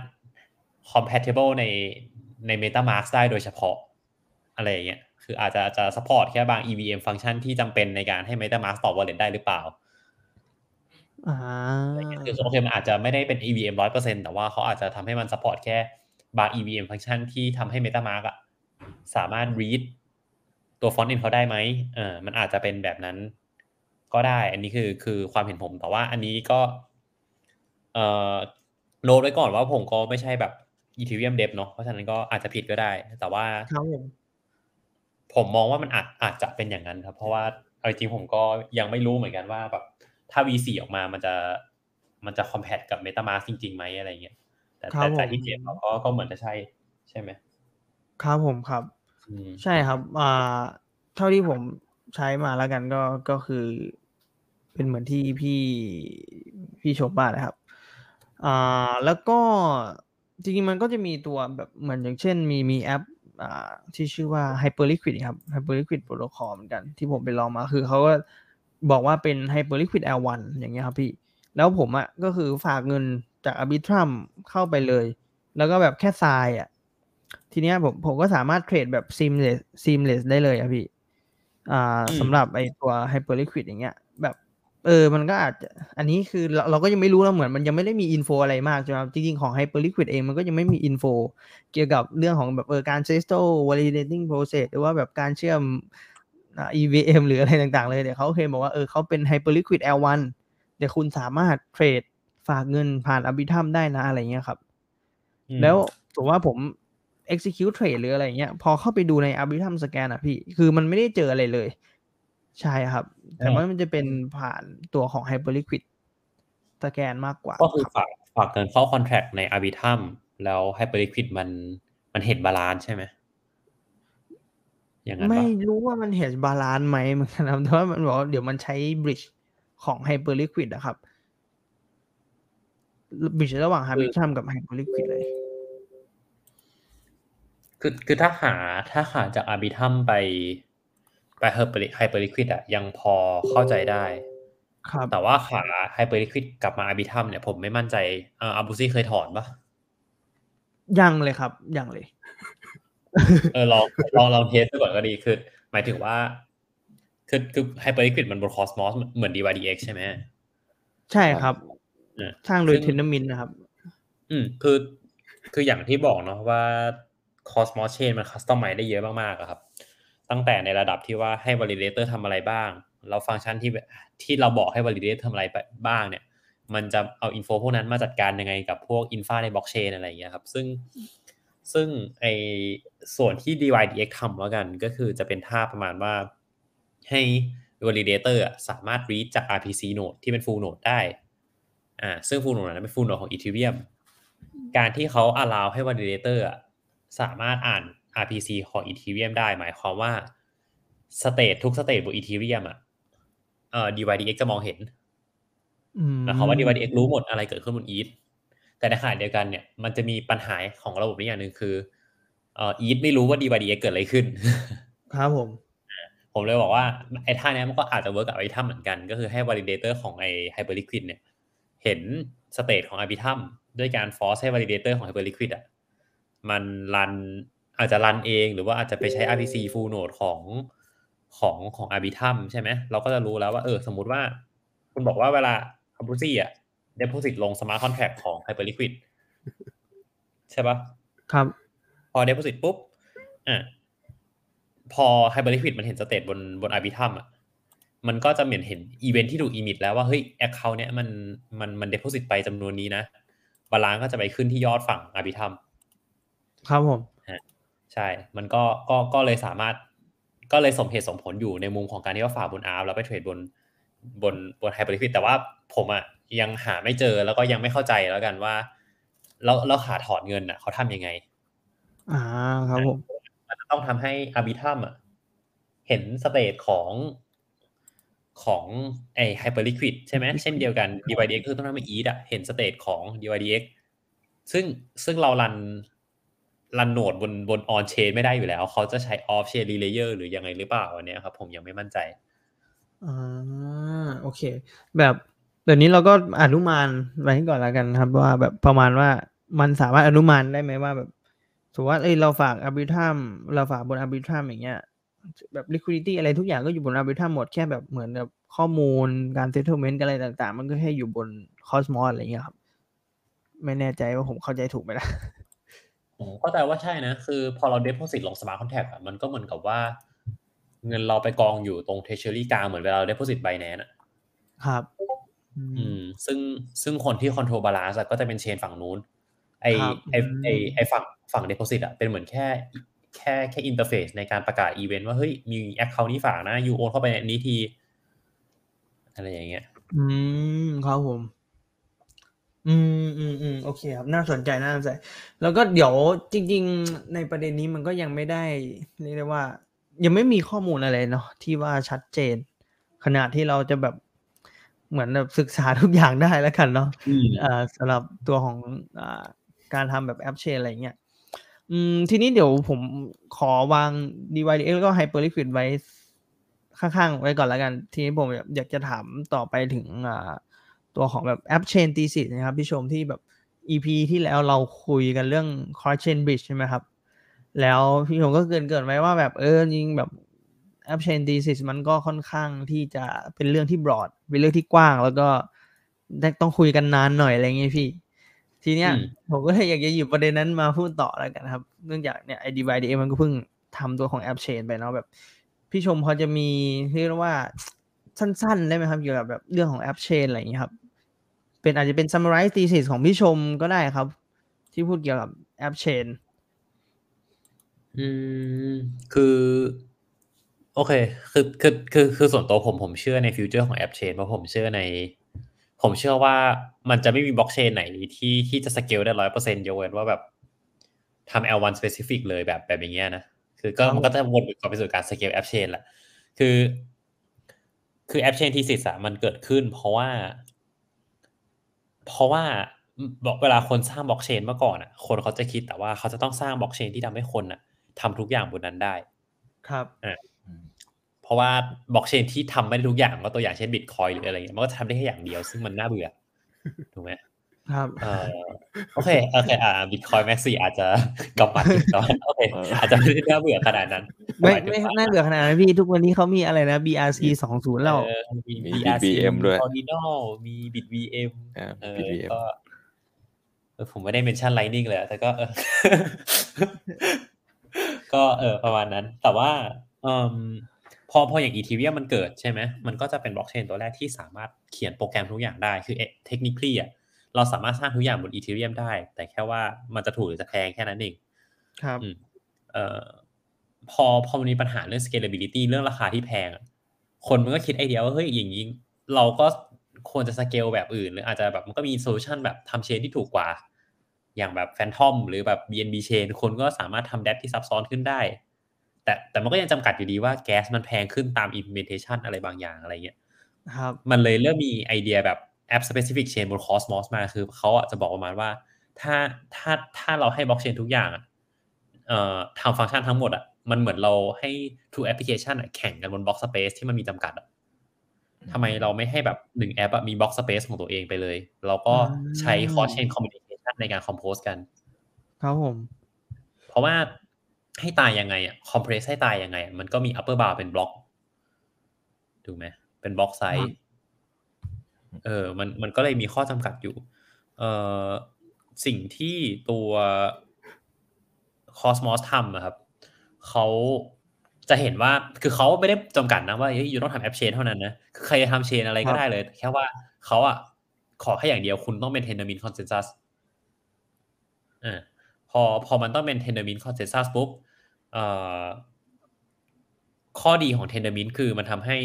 compatible ในใน MetaMask ได้โดยเฉพาะอะไรอย่างเงี้ยคืออาจจะจะ support แค่บาง อี วี เอ็ม ฟังก์ชันที่จำเป็นในการให้ MetaMask ต่อ wallet ได้หรือเปล่าอ่าคือโอเคมันอาจจะไม่ได้เป็น อี วี เอ็ม หนึ่งร้อยเปอร์เซ็นต์ แต่ว่าเขาอาจจะทำให้มัน support แค่บาง อี วี เอ็ม ฟังก์ชันที่ทำให้ MetaMask อ่ะสามารถ read ตัว font name เขาได้ไหมเออมันอาจจะเป็นแบบนั้นก็ได้อันนี้คือคือความเห็นผมแต่ว่าอันนี้ก็เอ่อโน้ตไว้ก่อนว่าผมก็ไม่ใช่แบบ Ethereum Dev เนาะเพราะฉะนั้นก็อาจจะผิดก็ได้แต่ว่าผมมองว่ามันอาจอาจจะเป็นอย่างนั้นครับเพราะว่าเอาจริงผมก็ยังไม่รู้เหมือนกันว่าแบบถ้า วี สี่ ออกมามันจะมันจะคอมแพทกับ MetaMask จริงๆมั้ยอะไรเงี้ยแต่แต่ที่เจ็บเขาก็ก็เหมือนจะใช่ใช่มั้ยครับผมครับใช่ครับอ่าเท่าที่ผมใช้มาแล้วกันก็ก็คือเป็นเหมือนที่พี่พี่ชมบ้านนะครับอ่าแล้วก็ จริงๆมันก็จะมีตัวแบบเหมือนอย่างเช่นมีมีแอปอ่าที่ชื่อว่า Hyperliquid ครับ Hyperliquid Protocol เหมือนกันที่ผมไปลองมาคือเขาก็บอกว่าเป็น Hyperliquid แอล วัน อย่างเงี้ยครับพี่แล้วผมอ่ะก็คือฝากเงินจาก Arbitrum เข้าไปเลยแล้วก็แบบแค่ทรายอ่ะทีเนี้ยผมผมก็สามารถเทรดแบบ seamless seamless ได้เลยครับพี่อ่าสำหรับไอ้ตัว Hyperliquid อย่างเงี้ยแบบเออมันก็อาจจะอันนี้คือเราเราก็ยังไม่รู้เราเหมือนมันยังไม่ได้มีอินโฟอะไรมากใช่ไหมจริงๆของ Hyperliquid เองมันก็ยังไม่มีอินโฟเกี่ยวกับเรื่องของแบบเออการใช้ Stable Validating Process หรือว่าแบบการเชื่อม อี วี เอ็ม หรืออะไรต่างๆเลยเดี๋ยวเขาเคยบอกว่าเออเขาเป็น Hyperliquid แอล วัน เดี๋ยวคุณสามารถเทรดฝากเงินผ่าน Arbitrum ได้นะอะไรเงี้ยครับแล้วถือว่าผม execute trade หรืออะไรเงี้ยพอเข้าไปดูใน Arbitrum Scan อ่ะพี่คือมันไม่ได้เจออะไรเลยใช่ครับแต่ว่ามันจะเป็นผ่านตัวของ Hyperliquid สแกนมากกว่าก็คือฝากฝากเงินเข้าคอนแทรคใน Arbitrum แล้ว Hyperliquid มันมันเห็นบาลานซ์ใช่ไหมอย่างนั้นไม่รู้ว่ามันเห็นบาลานซ์ไหมเหมือนกันครับแต่ว่ามันบอกเดี๋ยวมันใช้ bridge ของ Hyperliquid นะครับ bridge ระหว่าง Arbitrum กับ Hyperliquid เลยคือคือถ้าหาถ้าหาจาก Arbitrum ไปไป Hyperliquid อ่ะยังพอเข้าใจได้ครับแต่ว่าขา Hyperliquid กลับมา Arbitrum เนี่ยผมไม่มั่นใจเอ่ออาบูซี่เคยถอนป่ะยังเลยครับยังเลยเออลองลองลองเทสดูก่อนก็ดีคือหมายถึงว่าคือคือ Hyperliquid มันบน Cosmos เหมือน ดี วาย ดี เอ็กซ์ ใช่ไหมใช่ครับสร้างโดย Tendermint นะครับอืมคือคืออย่างที่บอกเนาะว่า Cosmos Chain มัน Customize ได้เยอะมากๆครับตั้งแต่ในระดับที่ว่าให้ validator ทำอะไรบ้างแล้วฟังก์ชันที่ที่เราบอกให้ validator ทำอะไรบ้างเนี่ยมันจะเอาอินโฟพวกนั้นมาจัดการยังไงกับพวกอินฟาในบล็อกเชนอะไรอย่างเงี้ยครับซึ่งซึ่งไอส่วนที่ ดี วาย ดี เอ็กซ์ ทำแล้วกันก็คือจะเป็นท่าประมาณว่าให้ validator สามารถ read จาก อาร์ พี ซี node ที่เป็น full node ได้อ่าซึ่ง full node นั้นเป็น full node ของ Ethereum การที่เขา allow ให้ validator สามารถอ่านอาร์ พี ซี ของ Ethereum ได้หมายความว่าสเตททุกสเตทบน Ethereum อ่ะเอ่อ ดี วาย ดี เอ็กซ์ จะมองเห็นอืมแล้วคำว่า ดี วาย ดี เอ็กซ์ รู้หมดอะไรเกิดขึ้นบน อี ที แต่ในขณะเดียวกันเนี่ยมันจะมีปัญหาของระบบนี้อย่างนึงคือเอ่อ อี ที ไม่รู้ว่า ดี วาย ดี เอ็กซ์ เกิดอะไรขึ้นครับผมผมเลยบอกว่าไอ้ท่านี้มันก็อาจจะเวิร์คกับ Arbitrum เหมือนกันก็คือให้ validator ของไอ้ Hyperliquid เนี่ยเห็นสเตทของ Arbitrum ด้วยการฟอร์สให้ validator ของ Hyperliquid อ่ะมันรันอาจจะรันเองหรือว่าอาจจะไปใช้ อาร์ พี ซี full node ของของของ Arbitrum ใช่ไหมเราก็จะรู้แล้วว่าเออสมมุติว่าคุณบอกว่าเวลา Arbitrum อ่ะ deposit ลง smart contract ของ Hyperliquid ใช่ป่ะครับพอ deposit ปุ๊บอ่ะพอ Hyperliquid มันเห็น state บนบน Arbitrum อ่ะมันก็จะเหมือนเห็น event ที่ถูก emit แล้วว่าเฮ้ย account เนี้ยมันมันมัน deposit ไปจำนวนนี้นะ balance ก็จะไปขึ้นที่ยอดฝั่ง Arbitrum ครับผมใช่มันก็ก็ก็เลยสามารถก็เลยสมเหตุสมผลอยู่ในมุมของการที่ว่าฝากบนอาร์มแล้วไปเทรดบนบนบน Hyperliquid แต่ว่าผมอ่ะยังหาไม่เจอแล้วก็ยังไม่เข้าใจแล้วกันว่าแล้วแล้วขาถอนเงินน่ะเขาทำยังไงอ่าครับผมมันจะต้องทำให้ Arbitrum อ่ะเห็นสเตทของของไอ้ Hyperliquid ใช่ไหมเช่นเดียวกัน ดี วาย ดี เอ็กซ์ คือต้องทำให้ อี ที อ่ะเห็นสเตทของ ดี วาย ดี เอ็กซ์ ซึ่งซึ่งเรารันรันโหนดบนบนออนเชนไม่ได้อยู่แล้วเขาจะใช้ออฟเชนรีเลเยอร์หรือยังไงหรือเปล่าอันเนี้ยครับผมยังไม่มั่นใจอ่าโอเคแบบแบบนี้เราก็อนุมานไว้ก่อนแล้วกันครับว่าแบบประมาณว่ามันสามารถอนุมานได้ไหมว่าแบบสมมุติว่าเอ้ยเราฝาก Arbitrum เราฝากบน Arbitrum อย่างเงี้ยแบบ liquidity อะไรทุกอย่างก็อยู่บน Arbitrum หมดแค่แบบเหมือนแบบข้อมูลการ settlement อะไรต่างๆมันก็แค่อยู่บน Cosmos อะไรเงี้ยครับไม่แน่ใจว่าผมเข้าใจถูกมั้ยนะผมเข้าใจว่าใช่นะคือพอเรา deposit ลง smart contract อ่ะมันก็เหมือนกับว่าเงินเราไปกองอยู่ตรง treasury กลางเหมือนเวลาเรา deposit Binance อ่ะครับอืมซึ่งซึ่งคนที่ control balance ก็จะเป็น chain ฝั่งนู้นไอ้ไอ้ไอ้ไอ้ฝั่งฝั่ง deposit อ่ะเป็นเหมือนแค่แค่แค่ interface ในการประกาศ event ว่าเฮ้ยมี account นี้ฝากนะ you own เข้าไปในนี้ทีอะไรอย่างเงี้ยอืมครับผมอืมอืมอืมโอเคครับน่าสนใจน่าสนใจแล้วก็เดี๋ยวจริงๆในประเด็นนี้มันก็ยังไม่ได้เรียกได้ว่ายังไม่มีข้อมูลอะไรเนาะที่ว่าชัดเจนขนาดที่เราจะแบบเหมือนแบบศึกษาทุกอย่างได้แล้วกันเนาะอ่าสำหรับตัวของอ่า การทำแบบแอปเชนอะไรเงี้ยอืมทีนี้เดี๋ยวผมขอวาง ดี วาย ดี เอ็กซ์ แล้วก็ Hyperliquid ไว้ข้างๆไว้ก่อนแล้วกันทีนี้ผมอยากจะถามต่อไปถึงอ่าตัวของแบบแอปเชน thesis นะครับพี่ชมที่แบบ อี พี ที่แล้วเราคุยกันเรื่อง cross chain bridge ใช่ไหมครับแล้วพี่ชมก็เกินเกินไว้ว่าแบบเออจริงแบบแอปเชน thesis มันก็ค่อนข้างที่จะเป็นเรื่องที่ broad เป็นเรื่องที่กว้างแล้วก็ต้องคุยกันนานหน่อยอะไรเงี้ยพี่ทีเนี้ยผมก็เลยอยากจะหยิบประเด็นนั้นมาพูดต่อแล้วกันครับเนื่องจากเนี่ยไอ้ ดี วาย ดี เอ็กซ์ มันก็เพิ่งทำตัวของแอปเชนไปเนาะแบบพี่ชมพอจะมีเรียกว่าสั้นๆได้ไหมครับเกี่ยวกับแบบเรื่องของแอปเชนอะไรอย่างนี้ครับเป็นอาจจะเป็น summarize thesis ของพี่ชมก็ได้ครับที่พูดเกี่ยวกับแอปเชนอืมคือโอเคคือคือคือคือส่วนตัวผมผมเชื่อในฟิวเจอร์ของแอปเชนเพราะผมเชื่อในผมเชื่อว่ามันจะไม่มีบล็อกเชนไหนที่ที่จะสเกลได้ หนึ่งร้อยเปอร์เซ็นต์ ยกเว้นว่าแบบทำ แอล วัน specific เลยแบบแบบอย่างเงี้ยนะคือก็มันก็จะวนกลับไปสู่การสเกลแอปเชนแหละคือคือแอปเชน thesis อ่ะมันเกิดขึ้นเพราะว่าเพราะว่าเวลาคนสร้างบล็อกเชนเมื่อก่อนอ่ะคนเขาจะคิดแต่ว่าเขาจะต้องสร้างบล็อกเชนที่ทำให้คนอ่ะทำทุกอย่างบนนั้นได้ครับอ่าเพราะว่าบล็อกเชนที่ทำไม่ได้ทุกอย่างก็ตัวอย่างเช่น Bitcoin หรืออะไรเงี้ยมันก็ทำได้แค่อย่างเดียวซึ่งมันน่าเบื่อถูกไหมครับเออโอเคโอเคอ่า Bitcoin Maxi อาจจะกำปั้นอีกตอนโอเคอาจจะไม่ได้น่าเบื่อขนาดนั้นไม่ไม่น่าเบื่อขนาดนั้นพี่ทุกวันนี้เขามีอะไรนะ บี อาร์ ซี ยี่สิบแล้วมี บี เอ็น บี ด้วย Ordinal มี BitVM เออก็ผมไม่ได้เมนชั่น Lightning เลยแต่ก็ก็เออประมาณนั้นแต่ว่าอืมพอพออย่าง Ethereum มันเกิดใช่ไหมมันก็จะเป็นบล็อกเชนตัวแรกที่สามารถเขียนโปรแกรมทุกอย่างได้คือเอ๊ะ technically อ่ะเราสามารถสร้างทุกอย่างบน Ethereum ได้แต่แค่ว่ามันจะถูกหรือจะแพงแค่นั้นเองครับเอ่อพอพอมันมีปัญหาเรื่อง scalability เรื่องราคาที่แพงคนมันก็คิดไอเดียว่าเฮ้ยอย่างนี้เราก็ควรจะ scale แบบอื่นหรืออาจจะแบบมันก็มี solution แบบทำเชนที่ถูกกว่าอย่างแบบ Phantom หรือแบบ บี เอ็น บี Chain คนก็สามารถทำ dApp ที่ซับซ้อนขึ้นได้แต่แต่มันก็ยังจำกัดอยู่ดีว่าแก๊สมันแพงขึ้นตาม implementation อะไรบางอย่างอะไรเงี้ยครับมันเลยเริ่มมีไอเดียแบบแอป specific chain บน Cosmos มาคือเขาจะบอกประมาณว่าถ้าถ้าถ้าเราให้บล็อกเชนทุกอย่างเอ่อทำฟังก์ชันทั้งหมดอ่ะมันเหมือนเราให้ทุกแอปพลิเคชันอ่ะแข่งกันบนบล็อกสเปซที่มันมีจำกัดอ่ะทำไมเราไม่ให้แบบหนึ่งแอปมีบล็อกสเปซของตัวเองไปเลยเราก็ใช้ cross chain communication ในการ compose กันครับผมเพราะว่าให้ตายยังไงอ่ะคอมเพรสให้ตายยังไงมันก็มี upper bound เป็นบล็อกถูกไหมเป็นบล็อกไซส์เออมันมันก็เลยมีข้อจำกัดอยู่เอ่อสิ่งที่ตัว Cosmos ทำนะครับเขาจะเห็นว่าคือเขาไม่ได้จำกัดนะว่าอยู่ต้องทำแอปเชนเท่านั้นนะคือใครจะทำเชนอะไรก็ได้เลยแค่ว่าเขาอ่ะขอแค่อย่างเดียวคุณต้องเป็น Tendermint Consensus อ่าพอพอมันต้องเป็น Tendermint Consensus ปุ๊บเอ่อข้อดีของ Tendermint คือมันทำให้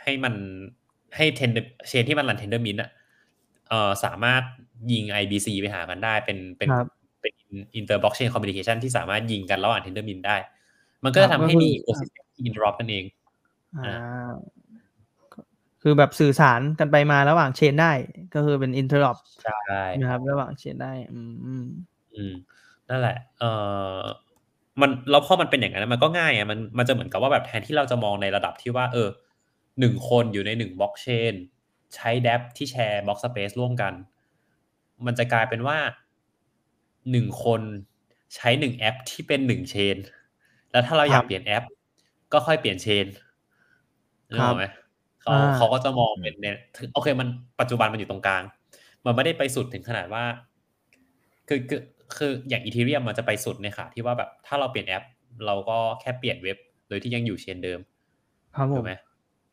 ให้มันให้เทนเชนที่มันรัน Tendermint อ่ะเอ่อสามารถยิง ไอ บี ซี ไปหากันได้เป็นเป็นเป็น Interblockchain Communication ที่สามารถยิงกันระหว่าง Tendermint ได้มันก็จะทำให้มี Ecosystem Interop กันเองอ่าคือแบบสื่อสารกันไปมาระหว่างเชนได้ก็คือเป็น Interop ใช่นะครับระหว่างเชนได้อืมอืมนั่นแหละเอ่อมันแล้วพอมันเป็นอย่างนั้นมันก็ง่ายอ่ะมันมันจะเหมือนกับว่าแบบแทนที่เราจะมองในระดับที่ว่าเออหนึ่งคนอยู่ในหนึ่งบล็อกเชนใช้ dApp ที่แชร์บล็อกสเปซร่วมกันมันจะกลายเป็นว่าหนึ่งคนใช้หนึ่งแอปที่เป็นหนึ่งเชนแล้วถ้าเราอยากเปลี่ยนแอปก็ค่อยเปลี่ยนเชนรู้มั้ยเขาเขาก็จะมองเป็นเนี่ยโอเคมันปัจจุบันมันอยู่ตรงกลางมันไม่ได้ไปสุดถึงขนาดว่าคือคือคืออย่าง Ethereum มันจะไปสุดในขาที่ว่าแบบถ้าเราเปลี่ยนแอปเราก็แค่เปลี่ยนเว็บโดยที่ยังอยู่เชนเดิมครับผมถูกมั้ย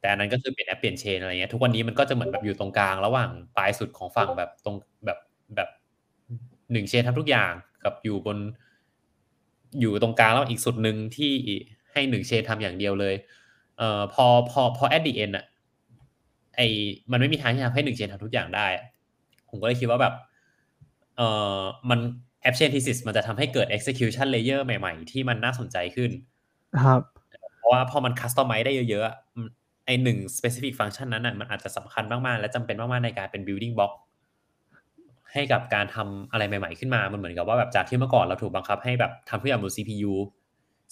แต่อันนั้นก็คือเปลี่ยนแอปเปลี่ยนเชนอะไรเงี้ยทุกวันนี้มันก็จะเหมือนแบบอยู่ตรงกลางระหว่างปลายสุดของฝั่งแบบตรงแบบแบบหนึ่งเชนทำทุกอย่างกับอยู่บนอยู่ตรงกลางแล้วอีกสุดนึงที่ให้หนึ่งเชนทำอย่างเดียวเลยเอ่อพอพอพอ at the end อ่ะไอ้มันไม่มีทางที่จะให้หนึ่งเชนทำทุกอย่างได้ผมก็เลยคิดว่าแบบเอ่อมันแอปเชน thesis มันจะทำให้เกิด execution layer ใหม่ๆที่มันน่าสนใจขึ้นครับเพราะว่าพอมัน customize ได้เยอะๆไอ้หนึ่ง specific function นั้นน่ะมันอาจจะสำคัญมากๆและจำเป็นมากๆในการเป็น building block ให้กับการทำอะไรใหม่ๆขึ้นมามันเหมือนกับว่าแบบจากที่เมื่อก่อนเราถูกบังคับให้แบบทำทุกอย่างบน ซี พี ยู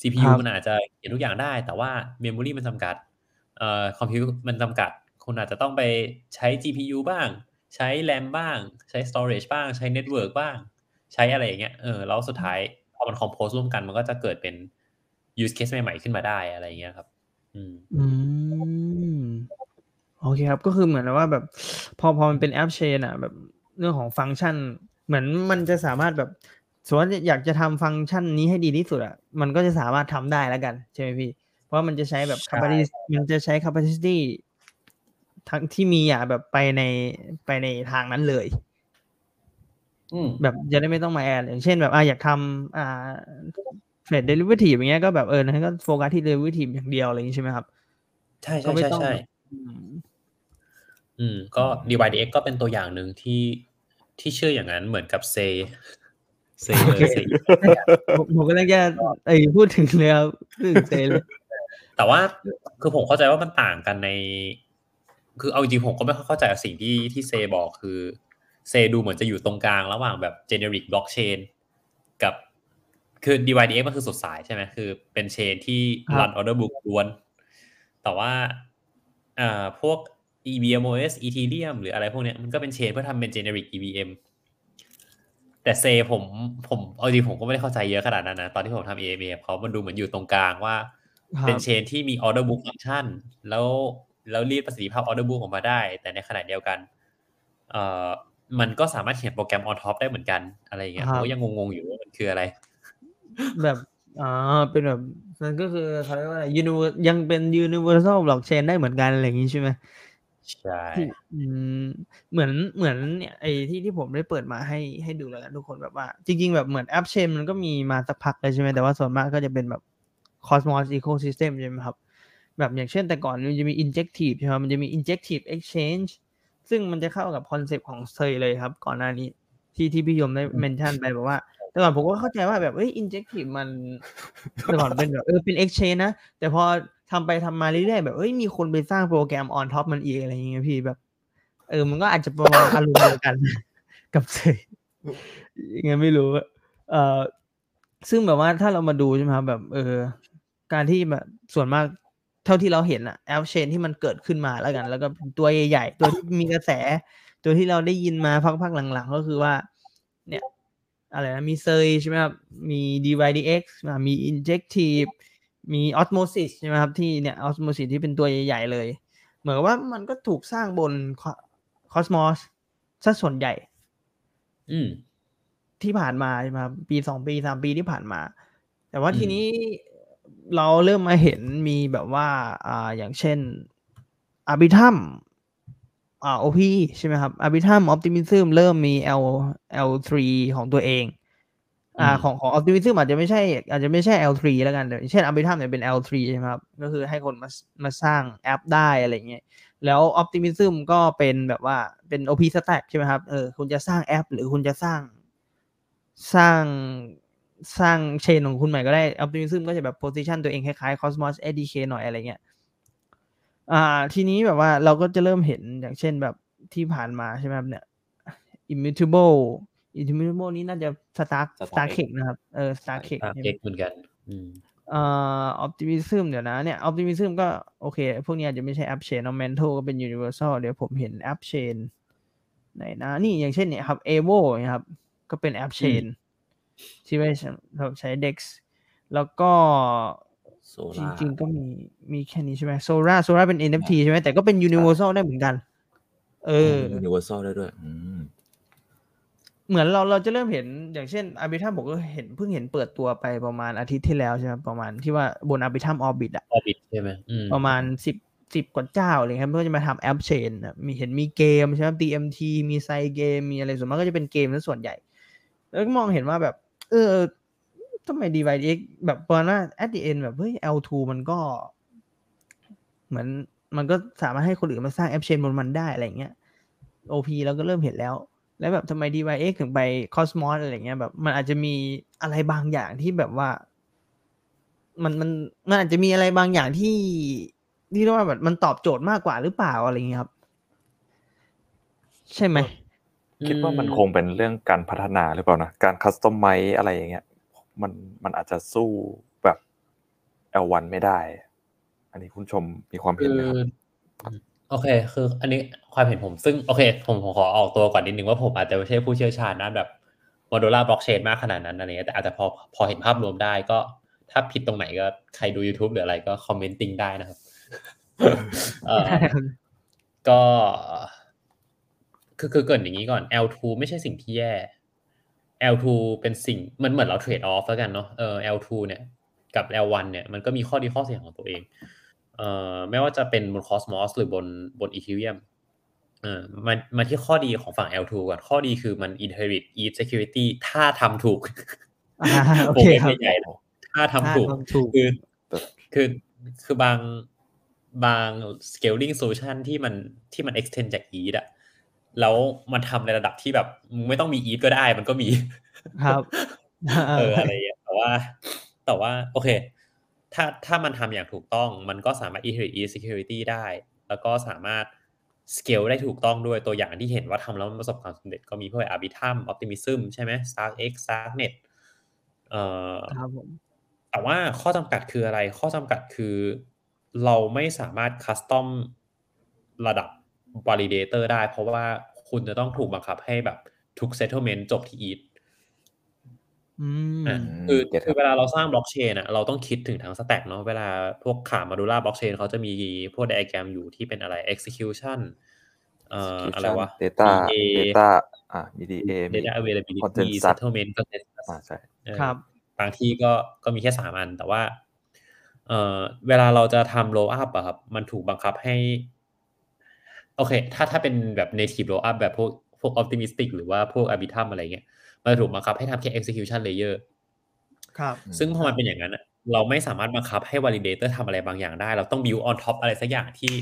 ซี พี ยู มันอาจจะเขียนทุกอย่างได้แต่ว่า memory มันจำกัดเอ่อคอมพิวต์มันจำกัดคนอาจจะต้องไปใช้ จี พี ยู บ้างใช้ RAM บ้างใช้ storage บ้างใช้ network บ้างใช้อะไรอย่างเงี้ยเออแล้วสุดท้ายพอมัน compose ร่วมกันมันก็จะเกิดเป็น use case ใหม่ๆขึ้นมาได้อะไรอย่างเงี้ยครับอืมอืมโอเคครับก็คือเหมือนว่าแบบพอพอมันเป็นแอปเชนอ่ะแบบเรื่องของฟังก์ชันเหมือนมันจะสามารถแบบสมมติอยากจะทำฟังก์ชันนี้ให้ดีที่สุดอ่ะมันก็จะสามารถทำได้แล้วกันใช่ไหมพี่เพราะมันจะใช้แบบ capacity มันจะใช้ capacity ทั้งที่มีอ่ะแบบไปในไปในทางนั้นเลยแบบจะได้ไม่ต้องมาแอดอย่างเช่นแบบอ่ะอยากทำอ่าเฟดเดลิเวอรี่อย่างเงี้ยก็แบบเออนะก็โฟกัสที่เดลิเวอรี่อย่างเดียวอะไรอย่างงี้ใช่ไหมครับใช่ใช่ใช่อืมก็ ดี วาย ดี เอ็กซ์ ก็เป็นตัวอย่างหนึ่งที่ที่เชื่ออย่างนั้นเหมือนกับเซเซเลยเซผมก็เลยแกไอ้พูดถึงเลยครับถึงเซเลยแต่ว่าคือผมเข้าใจว่ามันต่างกันในคือเอาจริงผมก็ไม่เข้าใจสิ่งที่ที่เซบอกคือเซดูเหมือนจะอยู่ตรงกลางระหว่างแบบ generic blockchain กับคือ ดี วาย ดี เอ็กซ์ มันคือสดสายใช่ไหมคือเป็นเชนที่ run order book ล้วนแต่ว่าอ่าพวกอี วี เอ็ม โอ เอส Ethereum หรืออะไรพวกเนี้ยมันก็เป็นเชนเพื่อทำเป็น generic อี วี เอ็ม แต่เซผมผมเอาจริงผมก็ไม่ได้เข้าใจเยอะขนาดนั้นนะตอนที่ผมทำ เอ เอ็ม เอ เขามันดูเหมือนอยู่ตรงกลางว่าเป็นเชนที่มี order book function แล้วแล้วรีดประสิทธิภาพ order book ออกมาได้แต่ในขณะเดียวกันเอ่อมันก็สามารถเขียนโปรแกรม on top ได้เหมือนกันอะไรอย่างเงี้ยผมก็ยังงงๆอยู่ว่ามันคืออะไรแบบอ๋อเป็นแบบมันก็คือเขาเรียกว่าอะไรยังเป็น universal blockchain ได้เหมือนกันอะไรอย่างงี้ใช่มั้ยใช่เหมือนเหมือนเนี่ยไอ้ที่ที่ผมได้เปิดมาให้ให้ดูแล้วกันทุกคนแบบว่าจริงๆแบบเหมือนแอปเชนมันก็มีมาสักพักเลยใช่ไหมแต่ว่าส่วนมากก็จะเป็นแบบ Cosmos Ecosystem ใช่ไหมครับแบบอย่างเช่นแต่ก่อนมันจะมี Injective ใช่ไหมมันจะมี Injective Exchange ซึ่งมันจะเข้ากับคอนเซ็ปต์ของเซย์เลยครับก่อนหน้านี้ที่ที่พี่ยมได้เมนชั่นไปบอกว่าแต่ก่อนผมก็เข้าใจว่าแบบเอ้ย Injective มันแต่ก่อนเป็นแบบเออเป็น Exchange นะแต่พอทำไปทำมาเรื่อยๆแบบเอ้ยมีคนไปสร้างโปรแกรม on top มันอีกอะไรอย่างเงี้ยพี่แบบเออมันก็อาจจะประมาณอารมณ์เดียวกันกับเซย์ยังไงไม่รู้เอ่อซึ่งแบบว่าถ้าเรามาดูใช่ไหมครับแบบเออการที่แบบส่วนมากเท่าที่เราเห็นอะแอปเชนที่มันเกิดขึ้นมาแล้วกันแล้วก็ตัวใหญ่ๆตัวที่มีกระแสตัวที่เราได้ยินมาพักๆหลังๆก็คือว่าเนี่ยอะไรนะมีเซย์ใช่ไหมครับมี ดี วาย ดี เอ็กซ์ มี Injectiveมี Osmosis ใช่ไหมครับที่เนี่ย Osmosis ที่เป็นตัวใหญ่ๆเลยเหมือนว่ามันก็ถูกสร้างบน Cosmos ซะส่วนใหญ่อืมที่ผ่านมาใช่ไหมครับปีสองปีสามปีที่ผ่านมาแต่ว่าทีนี้เราเริ่มมาเห็นมีแบบว่าอ่าอย่างเช่น Arbitrum อ่า โอ พี ใช่ไหมครับ Arbitrum Optimism เริ่มมี L แอล ทรี ของตัวเองอ่าของของ Optimism อาจจะไม่ใช่อาจจะไม่ใช่ แอล ทรี แล้วกันเช่น Arbitrum เนี่ยเป็น แอล ทรี ใช่ไหมครับก็คือให้คนมามาสร้างแอปได้อะไรเงี้ยแล้ว Optimism ก็เป็นแบบว่าเป็น โอ พี Stack ใช่ไหมครับเออคุณจะสร้างแอปหรือคุณจะสร้างสร้างสร้างเชนของคุณใหม่ก็ได้ Optimism ก็จะแบบ position ตัวเองคล้ายๆ Cosmos เอ ดี เค หน่อยอะไรเงี้ยอ่าทีนี้แบบว่าเราก็จะเริ่มเห็นอย่างเช่นแบบที่ผ่านมาใช่ไหมครับเนี่ย Immutableอินทิมิโมนี้น่าจะสตาร์คสตาร์เค็กนะครับเออสตาร์เค็กเหมือนกันอืมเอ่อออปติมิซึมเดี๋ยวนะเนี่ยออปติมิซึมก็โอเคพวกนี้อาจจะไม่ใช่แอปเชนเอาเมนโทก็เป็นยูนิเวอร์แซลเดี๋ยวผมเห็นแอปเชนไหนนะนี่อย่างเช่นเนี่ยครับเอโวนะครับก็เป็นแอปเชนที่ไม่ใช้ Dex แล้วก็จริงๆก็มีมีแค่นี้ใช่ไหมโซล่าโซล่าเป็น เอ็น เอฟ ที ใช่ไหมแต่ก็เป็นยูนิเวอร์แซลได้เหมือนกันเออยูนิเวอร์แซลได้ด้วยอืมเหมือนเราเราจะเริ่มเห็นอย่างเช่น Arbitrum ผมก็เห็นเพิ่งเห็นเปิดตัวไปประมาณอาทิตย์ที่แล้วใช่ไหมประมาณที่ว่าบน Arbitrum Orbit อ่ะ Orbit ใช่มั้ยอืมประมาณ10 10กว่าเจ้าอะไรครับเพื่อจะมาทำแอปเชนมีเห็นมีเกมใช่มั้ย ที เอ็ม ที มีไซเกมมีอะไรส่วนมากก็จะเป็นเกมซะส่วนใหญ่แล้วก็มองเห็นว่าแบบเออทำไม ดี วาย ดี เอ็กซ์ แบบประมาณว่า at the end แบบเฮ้ย แอล ทู มันก็เหมือนมันก็สามารถให้คนอื่นมาสร้างแอปเชนบนมันได้อะไรอย่างเงี้ย โอ พี เราก็เริ่มเห็นแล้วแล้วแบบทำไม ดี วาย ดี เอ็กซ์ ถึงไป Cosmos อะไรเงี้ยแบบมันอาจจะมีอะไรบางอย่างที่แบบว่ามันมันมันอาจจะมีอะไรบางอย่างที่ที่เรียกว่าแบบมันตอบโจทย์มากกว่าหรือเปล่าอะไรเงี้ยครับใช่ไหม คิดว่ามันคงเป็นเรื่องการพัฒนาหรือเปล่านะการคัสตอมไมซ์อะไรอย่างเงี้ยมันมันอาจจะสู้แบบ แอล วัน ไม่ได้อันนี้คุณชมมีความเห็นไหมครับโอเคคืออันนี้ความเห็นผมซึ่งโอเคผมขอออกตัวก่อนนิดนึงว่าผมอาจจะไม่ใช่ผู้เชี่ยวชาญด้านแบบโมดูล่าบล็อกเชนมากขนาดนั้นอะไรเงี้ยแต่อาจจะพอพอเห็นภาพรวมได้ก็ถ้าผิดตรงไหนก็ใครดู YouTube หรืออะไรก็คอมเมนต์ติ้งได้นะครับเอ่อก็คือคือเกิดอย่างนี้ก่อน แอล ทู ไม่ใช่สิ่งที่แย่ แอล ทู เป็นสิ่งมันเหมือนเราเทรดออฟแล้วกันเนาะเออ แอล ทู เนี่ยกับ แอล วัน เนี่ยมันก็มีข้อดีข้อเสียของตัวเองเอ่อไม่ว่าจะเป็นบน Cosmos หรือบนบน Ethereum เอ่อมามาที่ข้อดีของฝั่ง แอล ทู ก่อนข้อดีคือมัน Inherit Eth Security ถ้าทำถูกอ่าโอเคครับถ้าทำถูกคือคือคือบางบาง scaling solution ที่มันที่มัน extend จาก Eth อ่ะแล้วมันทำในระดับที่แบบไม่ต้องมี Eth ก็ได้มันก็มีครับเอออะไรอย่างเงี้ยแต่ว่าแต่ว่าโอเคถ้าถ้ามันทำอย่างถูกต้องมันก็สามารถ inherit Eth security ได้แล้วก็สามารถ scale ได้ถูกต้องด้วยตัวอย่างที่เห็นว่าทำแล้วมันประสบความสำเร็จก็มีพวก Arbitrum Optimism ใช่ไหม StarkEx Starknet เอ่อครับผมแต่ว่าข้อจำกัดคืออะไรข้อจำกัดคือเราไม่สามารถ custom ระดับ validator ได้เพราะว่าคุณจะต้องถูกบังคับให้แบบทุก settlement จบที่ Ethอืมคือคือเวลาเราสร้างบล็อกเชนอ่ะเราต้องคิดถึงทั้งสแต็กเนาะเวลาพวกขามาดูล่าบล็อกเชนเขาจะมีพวกไดอะแกรมอยู่ที่เป็นอะไร execution เอ่ออะไรวะ data data อ่ะ ดี ดี เอ data availability settlement ก็อ่าใช่ครับบางที่ก็ก็มีแค่สามอันแต่ว่าเอ่อเวลาเราจะทำ roll up อ่ะครับมันถูกบังคับให้โอเคถ้าถ้าเป็นแบบ native roll up แบบพวกพวก optimistic หรือว่าพวก arbitrum อะไรเงี้ยมันถูกบังคับให้ทำแค่ execution layer ครับซึ่งพอมันเป็นอย่างนั้นเราไม่สามารถบังคับให้ validator ทำอะไรบางอย่างได้เราต้อง build on top อะไรสักอย่างที่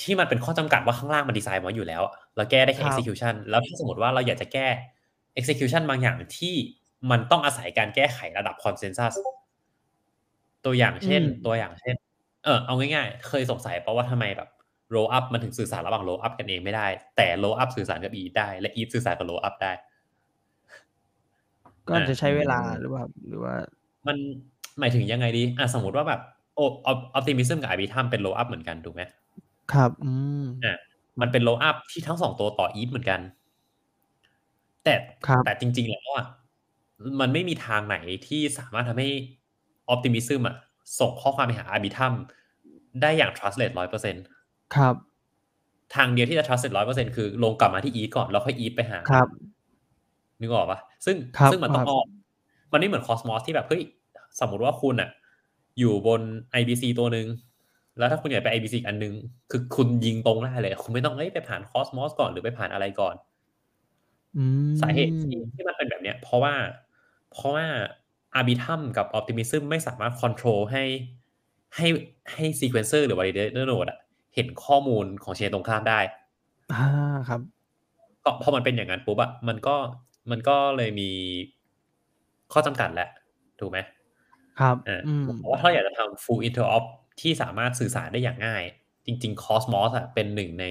ที่มันเป็นข้อจำกัดว่าข้างล่างมันดีไซน์มาอยู่แล้วเราแก้ได้แค่ execution แล้วถ้าสมมติว่าเราอยากจะแก้ execution บางอย่างที่มันต้องอาศัยการแก้ไขระดับ consensus ตัวอย่างเช่นตัวอย่างเช่นเออเอาง่ายๆเคยสงสัยเพราะว่าทำไมแบบ roll up มันถึงสื่อสารระหว่าง roll up กันเองไม่ได้แต่ roll up สื่อสารกับ E ได้และ E สื่อสารกับ roll up ได้ก็จะใช้เวลาหรือว่าหรือว่ามันหมายถึงยังไงดีอ่ะสมมุติว่าแบบโอ Optimism กับ Arbitrum เป็น roll up เหมือนกันถูกมั้ยครับอืมอ่ะมันเป็น roll up ที่ทั้งสองตัวต่อ E เหมือนกันแต่แต่จริงๆแล้วอ่ะมันไม่มีทางไหนที่สามารถทำให้ Optimism อ่ะส่งข้อความไปหา Arbitrum ได้อย่าง trustless หนึ่งร้อยเปอร์เซ็นต์ ครับทางเดียวที่จะ trustless หนึ่งร้อยเปอร์เซ็นต์ คือลงกลับมาที่ E ก่อนแล้วค่อย E ไปหาครับนึกออกปะซึ่งซึ่งมันต้องออกมันไม่เหมือน Cosmos ที่แบบเฮ้ยสมมุติว่าคุณอะอยู่บน ไอ บี ซี ตัวนึงแล้วถ้าคุณอยากไป ไอ บี ซี อีกอันนึงคือคุณยิงตรงได้เลยคุณไม่ต้องเอ้ยไปผ่าน Cosmos ก่อนหรือไปผ่านอะไรก่อนอืมสาเหตุที่มันเป็นแบบเนี้ยเพราะว่าเพราะว่า Arbitrum กับ Optimism ไม่สามารถคอนโทรลให้ให้ให้ sequencer หรือ validator node อะเห็นข้อมูลของเชนตรงข้ามได้อ่าครับก็พอมันเป็นอย่างนั้นปุ๊บอะมันก็มันก็เลยมีข้อจำกัดแหละถูกไหมครับเพราะว่าถ้าอยากจะทำ full interop ที่สามารถสื่อสารได้อย่างง่ายจริงๆ Cosmos อ่ะเป็นหนึ่งใน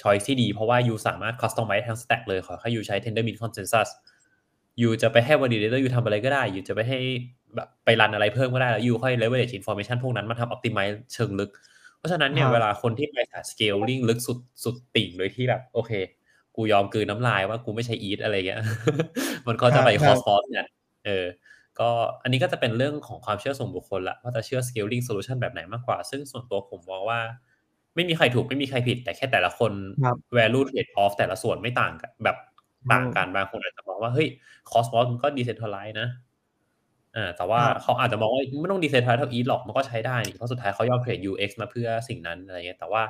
choice ที่ดีเพราะว่า you สามารถ customize ทั้ง stack เลยขอแค่ you ใช้ Tendermint consensus you จะไปให้ validator you ทำอะไรก็ได้ you จะไปให้แบบไปรันอะไรเพิ่มก็ได้แล้ว you ค่อย leverage information พวกนั้นมาทำ optimize เชิงลึกเพราะฉะนั้นเนี่ยเวลาคนที่ไปหา scaling ลึกสุดสุดติ่งโดยที่แบบโอเคกูยอมกลืนน้ำลายว่ากูไม่ใช่ Eth อะไรเงี้ยมันก็จะไป Cosmos เนี่ยเออก็อันนี้ก็จะเป็นเรื่องของความเชื่อส่วนบุคคลละว่าจะเชื่อ scaling solution แบบไหนมากกว่าซึ่งส่วนตัวผมมองว่าไม่มีใครถูกไม่มีใครผิดแต่แค่แต่ละคน value trade off แต่ละส่วนไม่ต่างกันแบบต่างกันบางคนอาจจะมองว่าเฮ้ย Cosmos มันก็ decentralized นะอ่าแต่ว่าเขาอาจจะมองว่าไม่ต้อง decentralized เท่า Eth หรอกมันก็ใช้ได้นี่เพราะสุดท้ายเขายอม trade ยู เอ็กซ์ มาเพื่อสิ่งนั้นอะไรเงี้ยแต่ว่า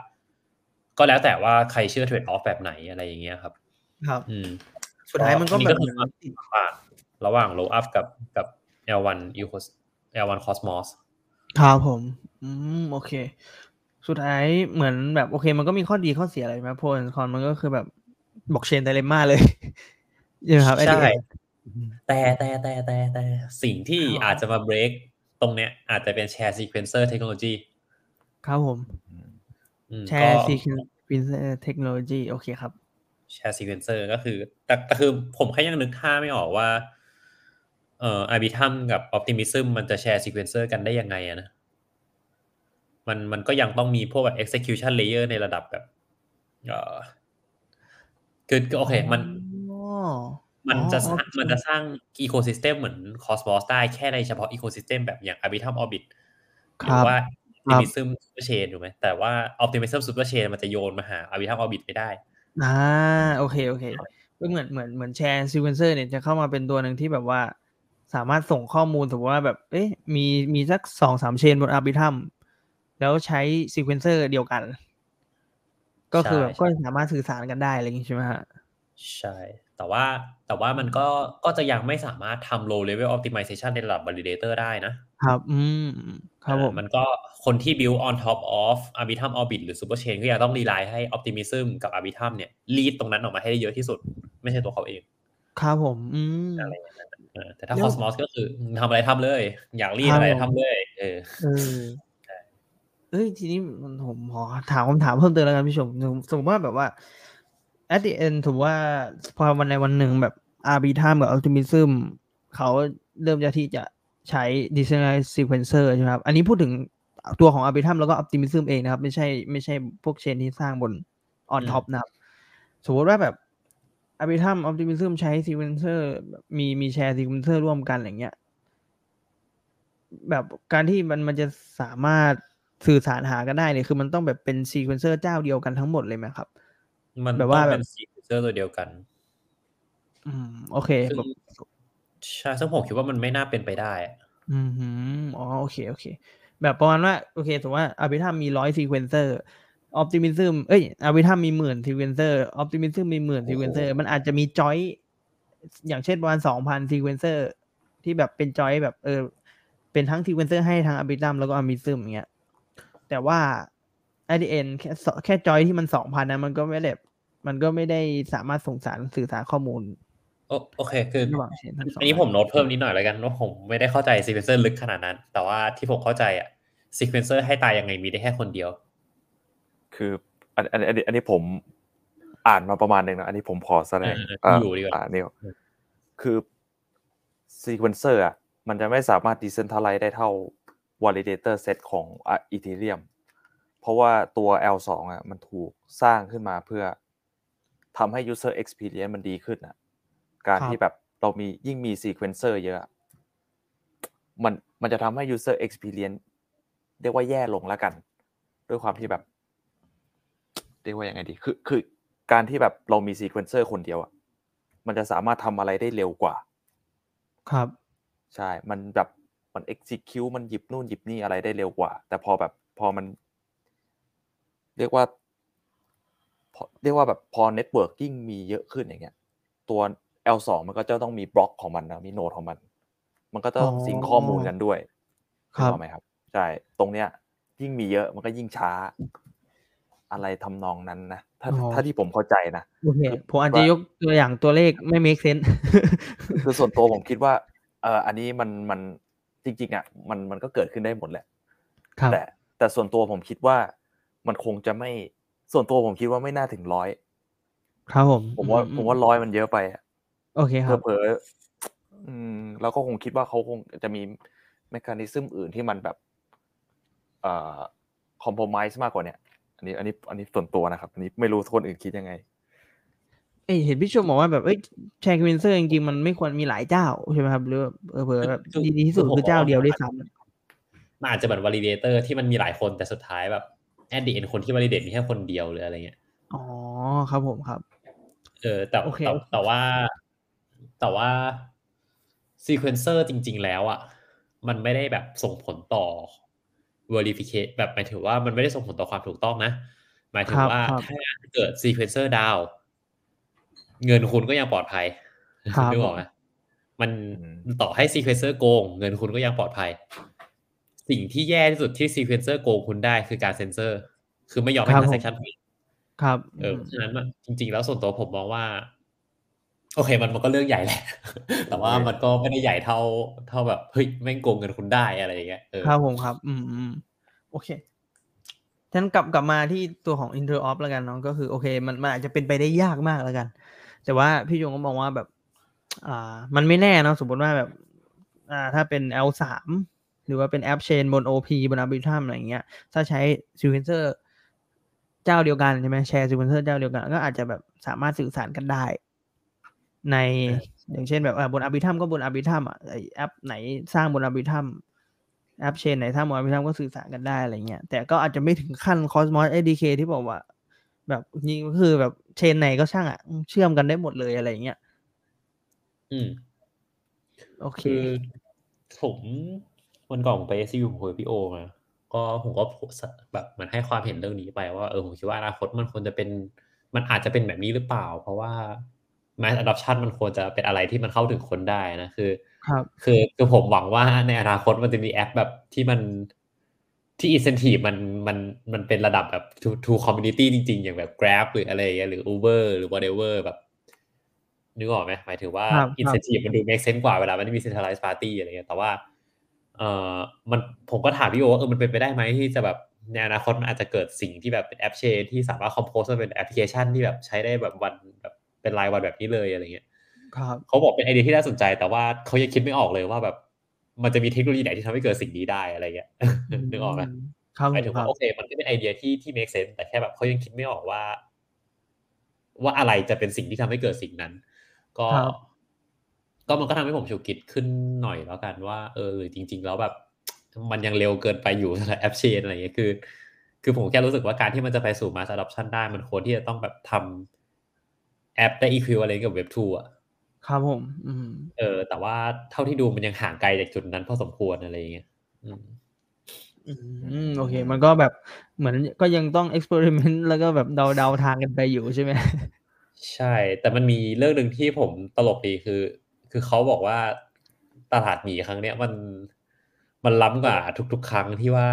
ก็แล้วแต่ว่าใครเชื่อเทรดออฟแบบไหนอะไรอย่างเงี้ยครับครับอืมสุดท้ายมันก็แบบระหว่าง roll up กับกับ แอล วัน Ecos แอล วัน Cosmos ครับผมอืมโอเคสุดท้ายเหมือนแบบโอเคมันก็มีข้อดีข้อเสียอะไรมั้ยโพนคอนมันก็คือแบบบล็อกเชนไดเลมม่าเลยใช่มั้ยครับไอ้นี่แต่แต่แต่แต่แต่สิ่งที่อาจจะมาเบรกตรงเนี้ยอาจจะเป็น share sequencer technology ครับผมแชร์ซีเควนเซอร์เทคโนโลยีโอเคครับ share sequencer ก็คือแต่แต่คือผมแค่ยังนึกท่าไม่ออกว่าเอ่อ Arbitrum กับ Optimism มันจะ share sequencer กันได้ยังไงอ่ะนะมันมันก็ยังต้องมีพวกแบบ execution layer ในระดับแบบเอ่อคือโอเคมันมันจะมันจะสร้าง ecosystem เหมือน Cosmos ได้แค่ในเฉพาะ ecosystem แบบอย่าง Arbitrum Orbit หรือว่า Optimism Superchain ถูกมั้ยแต่ว่า Optimism Superchain มันจะโยนมาหา Arbitrum Orbit ไม่ได้อ่าโอเคโอเคก็เหมือนเหมือนเหมือน share sequencer เนี่ยจะเข้ามาเป็นตัวนึงที่แบบว่าสามารถส่งข้อมูลสมมติว่าแบบเอ๊ะมีมีสัก สองถึงสาม เชนบน Arbitrum แล้วใช้ซีเควนเซอร์เดียวกันก็คือแบบก็สามารถสื่อสารกันได้อะไรอย่างงี้ใช่ไหมฮะใช่แต่ว่าแต่ว่ามันก็ก็จะยังไม่สามารถทำ low level optimization ในระดับ validator ได้นะครับอืมครับผมมันก็คนที่ build on top of Arbitrum Orbit หรือ Superchain ก็ยังต้อง rely ให้ Optimism กับ Arbitrum เนี่ย lead ตรงนั้นออกมาให้ได้เยอะที่สุดไม่ใช่ตัวเขาเองครับผมอืมอะไรอย่างนั้นแต่ถ้า Cosmos ก็คือทำอะไรทำเลยอยากรีดอะไรทำเลยเออเอ้ยทีนี้ผมขอถามคำถามเพิ่มเติมแล้วกันพี่ชมสมมติว่าแบบว่า at the end ถือว่าพอวันในวันหนึ่งแบบ Arbitrum กับ Optimism เขาเริ่มจะที่จะใช้ decentralized sequencer ใช่ไหมครับอันนี้พูดถึงตัวของ Arbitrum แล้วก็ Optimism เองนะครับไม่ใช่ไม่ใช่พวกเชนที่สร้างบน on top นะครับสมมติว่าแบบArbitrum Optimism ใช้ sequencer มีมีแชร์ sequencer ร่วมกันอะไรเงี้ยแบบการที่มันมันจะสามารถสื่อสารหากันได้เนี่ยคือมันต้องแบบเป็น sequencer เจ้าเดียวกันทั้งหมดเลยมั้ยครับมันแบบว่าเป็น sequencer ตัวเดียวกันอืมโอเคแบบใช่ซึ่งผมคิดว่ามันไม่น่าเป็นไปได้อือหืออ๋อโอเคโอเคแบบประมาณว่าโอเคถือว่า Arbitrum มีหนึ่งร้อย sequencer Optimism เอ้ย Arbitrum มีหมื่น sequencer Optimism มีหมื่น sequencer มันอาจจะมี join อย่างเช่นประมาณ สองพัน sequencer ที่แบบเป็น join แบบเออเป็นทั้ง sequencer ให้ทั้ง Arbitrum แล้วก็ Optimism อย่างเงี้ยแต่ว่า at the end แค่แค่ join ที่มัน สองพัน นะมันก็ไม่ได้มันก็ไม่ได้สามารถส่งสารสื่อสารข้อมูลโอโอเคคืออันนี้ผมโน้ตเพิ่มนิดหน่อยแล้วกันว่าผมไม่ได้เข้าใจ sequencer ลึกขนาดนั้นแต่ว่าที่ผมเข้าใจอ่ะ sequencer ให้ตายยังไงมีได้แค่คนเดียวคืออันอันอันนี้อันนี้ผมอ่านมาประมาณนึงนะอันนี้ผมขอแสดงอ่านี่คือซีเควนเซอร์อ่ะมันจะไม่สามารถดิเซนทรัลไลซ์ได้เท่า validator set ของ Ethereum เพราะว่าตัว แอล ทู อ่ะมันถูกสร้างขึ้นมาเพื่อทำให้ user experience มันดีขึ้นอ่ะการที่แบบเรามียิ่งมีซีเควนเซอร์เยอะมันมันจะทำให้ user experience เรียกว่าแย่ลงแล้วกันด้วยความที่แบบเรียกว่ายังไงดีคือคือการที่แบบเรามีซีเควนเซอร์คนเดียวอ่ะมันจะสามารถทำอะไรได้เร็วกว่าครับใช่มันแบบมัน execute มันหยิบนู่นหยิบนี่อะไรได้เร็วกว่าแต่พอแบบพอมันเรียกว่าเรียกว่าแบบพอเน็ตเวิร์กยิ่งมีเยอะขึ้นอย่างเงี้ยตัว แอล ทู มันก็จะต้องมีบล็อกของมันนะมีโนดของมันมันก็ต้องซิงค์ข้อมูลกันด้วยครับถูกไหมครับใช่ตรงเนี้ยยิ่งมีเยอะมันก็ยิ่งช้าอะไรทำนองนั้นนะถ้าถ้าที่ผมเข้าใจนะโอเคผมอาจจะยกตัวอย่างตัวเลขไม่เมคเซนส์คือส่วนตัวผมคิดว่าเอ่ออันนี้มันมันจริงๆอ่ะมันมันก็เกิดขึ้นได้หมดแหละแต่แต่ส่วนตัวผมคิดว่ามันคงจะไม่ส่วนตัวผมคิดว่าไม่น่าถึงหนึ่งร้อยครับผมผมว่าผมว่าหนึ่งร้อยมันเยอะไปอ่ะโอเคครับเผลอๆอืมเราก็คงคิดว่าเขาคงจะมีเมคานิซึมอื่นที่มันแบบเอ่อคอมโพรไมซ์มากกว่าเนี้ยอันนี้อันนี้อันนี้ส่วนตัวนะครับอันนี้ไม่รู้คนอื่นคิดยังไงเอ้ยเห็นพี่ชมบอกว่าแบบเอ้ยแชร์ควินเซอร์จริงๆมันไม่ควรมีหลายเจ้าใช่มั้ยครับหรือเออเผลอแบบดีที่สุดคือเจ้าเดียวได้ซ้ำมันอาจจะแบบวาลิเดเตอร์ที่มันมีหลายคนแต่สุดท้ายแบบแอดดิเอ็นคนที่วาลิเดตมีแค่คนเดียวหรืออะไรเงี้ยอ๋อครับผมครับเออแต่แต่ว่าแต่ว่าซีเควนเซอร์จริงๆแล้วอ่ะมันไม่ได้แบบส่งผลต่อverification แบบหมายถึงว่ามันไม่ได้ส่งผลต่อความถูกต้องนะหมายถึงว่าถ้าเกิด sequencer down เงินคุณก็ยังปลอดภัยไม่บอกนะมันต่อให้ sequencer โกงเงินคุณก็ยังปลอดภัยสิ่งที่แย่ที่สุดที่ sequencer โกงคุณได้คือการเซ็นเซอร์คือไม่ยอมให้ transaction ครับเออฉะนั้นจริงๆแล้วส่วนตัวผมมองว่าโอเคมันมันก็เรื่องใหญ่แหละแต่ว่ามันก็ไม่ได้ใหญ่เท่าเท่าแบบเฮ้ยแม่งโกงเงินคุณได้อะไรอย่างเงี้ยเออครับผมครับอืมๆโอเค ฉันกลับกลับมาที่ตัวของ Interop แล้วกันเนาะก็คือโอเคมันมันอาจจะเป็นไปได้ยากมากแล้วกันแต่ว่าพี่ยงก็มองว่าแบบอ่ามันไม่แน่เนาะสมมติว่าแบบอ่าถ้าเป็น แอล สาม หรือว่าเป็นแอปเชนบน โอ พี บน Arbitrum อะไรอย่างเงี้ยถ้าใช้ซีเควนเซอร์เจ้าเดียวกันใช่ไหมแชร์ซีเควนเซอร์เจ้าเดียวกันก็อาจจะแบบสามารถสื่อสารกันได้ในอย่างเช่นแบบบน Arbitrum ก็บน Arbitrum อ่ะไอ้แอปไหนสร้างบน Arbitrumแอปเชนไหนถ้ามองไปทำก็สื่อสารกันได้อะไรเงี้ยแต่ก็อาจจะไม่ถึงขั้น Cosmos เอ ดี เค ที่บอกว่าแบบยิงก็คือแบบเชนไหนก็ช่างอ่ะเชื่อมกันได้หมดเลยอะไรเงี้ยอืมโอเคผมวันก่อนผมไป เอส ยู ผมคุยกับพี่โอมาก็ผมก็แบบมันให้ความเห็นเรื่องนี้ไปว่าเออผมคิดว่าอนาคตมันควรจะเป็นมันอาจจะเป็นแบบนี้หรือเปล่าเพราะว่าmass adoption มันควรจะเป็นอะไรที่มันเข้าถึงคนได้นะคือครับคือคือผมหวังว่าในอนาคตมันจะมีแอปแบบที่มันที่ incentive มันมันมันเป็นระดับแบบ to, to community จริงๆอย่างแบบ Grab หรืออะไรอย่างเงี้ยหรือ Uber หรือ whatever แบบนึกออกไหมหมายถึงว่า incentive มันดู make sense กว่าเวลามันมี centralized party อะไรเงี้ยแต่ว่าเอ่อมันผมก็ถามพี่โอว่าเออมันเป็นไปได้ไหมที่จะแบบในอนาคตมันอาจจะเกิดสิ่งที่แบบเป็นแอปเชนที่สามารถ compose เป็นแอปพลิเคชันที่แบบใช้ได้แบบวันแบบเป็นรายวันแบบนี้เลยอะไรเงี้ยครับเขาบอกเป็นไอเดียที่น่าสนใจแต่ว่าเขายังคิดไม่ออกเลยว่าแบบมันจะมีเทคโนโลยีไหนที่ทำให้เกิดสิ่งนี้ได้อะไรเงี้ยนึกออกไหมหมายถึงว่าโอเคมันก็เป็นไอเดียที่ที่ make sense แต่แค่แบบเขายังคิดไม่ออกว่าว่าอะไรจะเป็นสิ่งที่ทำให้เกิดสิ่งนั้นก็ก็มันก็ทำให้ผมฉุกคิดขึ้นหน่อยแล้วกันว่าเออจริงๆแล้วแบบมันยังเร็วเกินไปอยู่สำหรับแอปเชนอะไรเงี้ยคือคือผมแค่รู้สึกว่าการที่มันจะไปสู่ mass adoption ได้มันควรที่จะต้องแบบทำแอปได้ equivalent กับ เว็บทู อ่ะครับผมอืมเออแต่ว่าเท่าที่ดูมันยังห่างไกลจากจุดนั้นพอสมควรอะไรอย่างเงี้ยอืมอืมโอเคมันก็แบบเหมือนก็ยังต้อง experiment แล้วก็แบบเดาๆทางกันไปอยู่ใช่ไหมใช่แต่มันมีเรื่องนึงที่ผมตลกดีคือคือเขาบอกว่าตลาดหมีครั้งเนี้ยมันมันล้ำกว่าทุกๆครั้งที่ว่า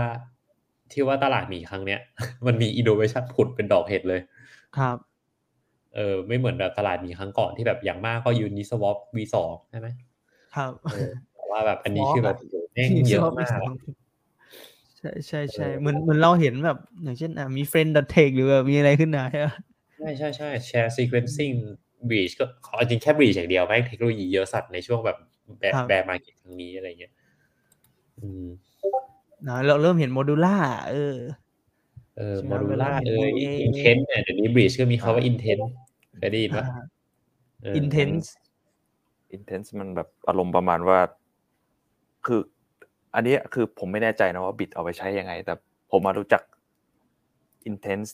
ที่ว่าตลาดหมีครั้งเนี้ยมันมี innovation ผุดเป็นดอกเห็ดเลยครับเออไม่เหมือนแบบตลาดมีครั้งก่อนที่แบบอย่างมากก็ยูนิสวอป วี ทู ใช่ไหมครับแต่ว่าแบบอันนี้คือแบบแม่งเยอะมากใช่ใช่ใช่เหมือนเหมือนเราเห็นแบบอย่างเช่นอ่ะมี friend dot tech หรือแบบมีอะไรขึ้นมาใช่ไหมใช่ใช่ใช่แชร์ sequencing bridge ก็จริงแค่ bridge อย่างเดียวแม่งเทคโนโลยีเยอะสัตว์ในช่วงแบบแบบแบร์มาร์เก็ตครั้งนี้อะไรเงี้ยอืมนะเราเริ่มเห็นโมดูล่าเออเออโมดูล่าเอออินเทนต์เนี่ยเดี๋ยวนี้ bridge ก็มีคำว่า intentก็ดีป่ะ intense intense มันแบบอารมณ์ประมาณว่าคืออันนี้คือผมไม่แน่ใจนะว่าบิตเอาไปใช้ยังไงแต่ผมมารู้จัก intense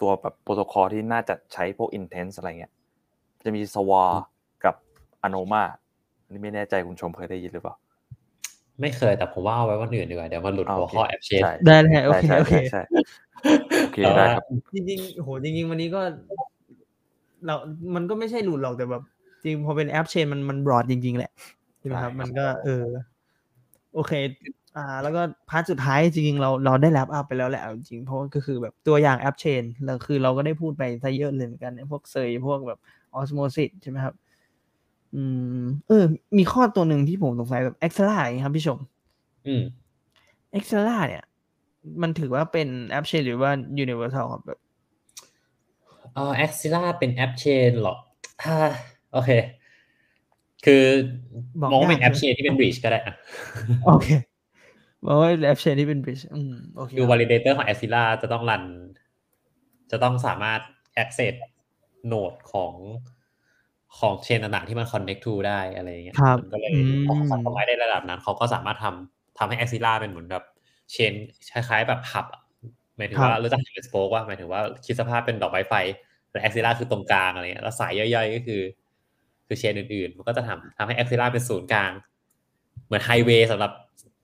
ตัวแบบโปรโตคอลที่น่าจะใช้พวก intense อะไรเงี้ยจะมี เอส ดับเบิลยู เอ อาร์ กับ Anoma อันนี้ไม่แน่ใจคุณชมเคยได้ยินหรือเปล่าไม่เคยแต่ผมว่าเอาไว้วันอื่นดีกว่าเดี๋ยวมันหลุดหัวข้อ app chain ได้ๆโอเคโอเคใช่โอเคได้ครับจริงๆโหจริงๆวันนี้ก็เรามันก็ไม่ใช่หลุดหรอกแต่แบบจริงพอเป็นแอปเชนมันมันบรอดจริงๆแหละใช่ไหมครับมันก็เออโอเคอ่าแล้วก็พาร์ทสุดท้ายจริงๆเราเราได้แลปอัพไปแล้วแหละจริงเพราะก็คือแบบตัวอย่างแอปเชนเราคือเราก็ได้พูดไปซะเยอะเลยเหมือนกันพวกเซยพวกแบบ Osmosis ใช่ไหมครับอืมเออมีข้อตัวหนึ่งที่ผมสงสัยแบบ Axela อย่างนี้ครับพี่ชมอืม Axela เนี่ยมันถือว่าเป็นแอปเชนหรือว่า Universal ครับแบบเอ่อ Axela เป็นแอปเชนหรอถ้าโอเคคือมองว่าเป็นแอปเชนที่เป็น bridge ก็ได้อ่ะโอเคมองว่าแอปเชนที่เป็น bridge อืมโอเคดู validator ของ Axela จะต้องรันจะต้องสามารถ access โนดของของเชนต่างๆที่มัน connect to ได้อะไรอย่างเงี้ยมันก็เลยพอเขาทำไว้ได้ระดับนั้นเขาก็สามารถทำทำให้ Axela เป็นเหมือนแบบเชนคล้ายๆแบบ hubหมายถึงว่ารู้จักเห็นเป็นสโปกว่าหมายถึงว่าคิดสภาพเป็นดอกไม้ไฟแต่ Axela คือตรงกลางอะไรเงี้ยแล้วสายย่อยๆก็คือคือเชนอื่นๆมันก็จะทำทำให้ Axela เป็นศูนย์กลางเหมือนไฮเวย์สำหรับ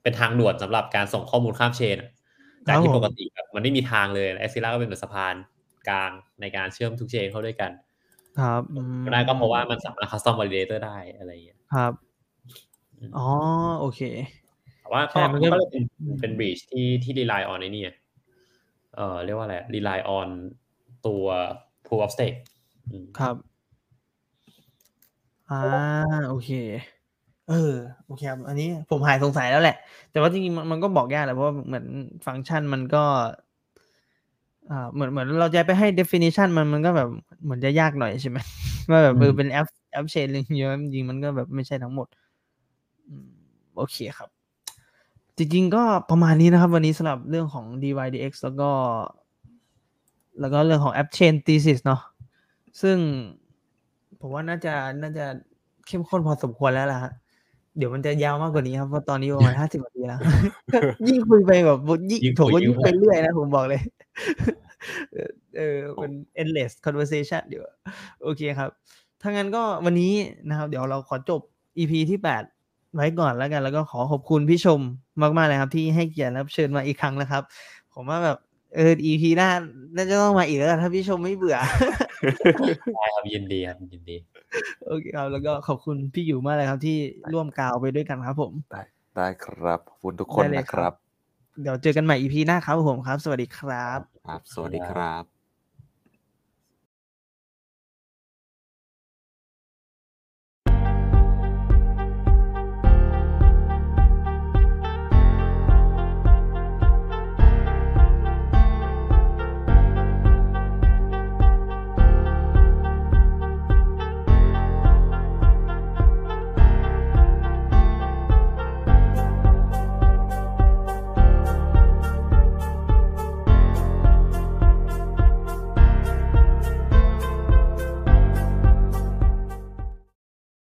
เป็นทางด่วนสำหรับการส่งข้อมูลข้ามเชนจากที่ปกติแบบมันไม่มีทางเลย Axela ก็เป็นเหมือนสะพานกลางในการเชื่อมทุกเชนเข้าด้วยกันครับได้ก็เพราะว่ามันสามารถ custom validator ได้อะไรเงี้ยครับอ๋อโอเคแต่ว่ามันก็เป็นเป็น bridge ที่ที่ rely on ไอ้นี่เอ่อเรียกว่าอะไร rely on ตัว proof of stake ครับอ่าโอเคเออโอเคครับอันนี้ผมหายสงสัยแล้วแหละแต่ว่าจริงๆมันก็บอกยากแหละเพราะว่าเหมือนฟังก์ชันมันก็ อ่าเหมือนเหมือนเราจะไปให้ definition มันมันก็แบบเหมือนจะยากหน่อยใช่ไหมว่าแบบเออเป็นแอปแอปเชนเลยเยอะจริงมันก็แบบไม่ใช่ทั้งหมดโอเคครับจริงๆก็ประมาณนี้นะครับวันนี้สำหรับเรื่องของ ดี วาย ดี เอ็กซ์ แล้วก็แล้วก็เรื่องของ App Chain Thesis เนาะซึ่งผมว่าน่าจะน่าจะเข้มข้นพอสมควรแล้วล่ะฮะเดี๋ยวมันจะยาวมากกว่านี้ครับเพราะตอนนี้ประมาณห้าสิบนาทีแล้ว ยิ่งคุยไปแบบยิ่งถกก็ยิ่งไปเรื่อยนะผมบอกเลย เออเป็น endless conversation เดี๋ยวโอเคครับถ้างั้นก็วันนี้นะครับเดี๋ยวเราขอจบ อี พี ที่แปดไว้ก่อนแล้วกันแล้วก็ขอขอบคุณพี่ชมมากๆเลยครับที่ให้เกียรติรับเชิญมาอีกครั้งนะครับผมว่าแบบเออ อี พี หน้าน่าจะต้องมาอีกแล้วถ้าพี่ชมไม่เบื่อได้ครับยินดีครับยินดีโอเคครับแล้วก็ขอบคุณพี่อยู่มากเลยครับที่ร่วมกาวไปด้วยกันครับผมได้ได้ครับขอบคุณทุกคนนะครับเดี๋ยวเจอกันใหม่ อี พี หน้าครับผมครับสวัสดีครับครับสวัสดีครับ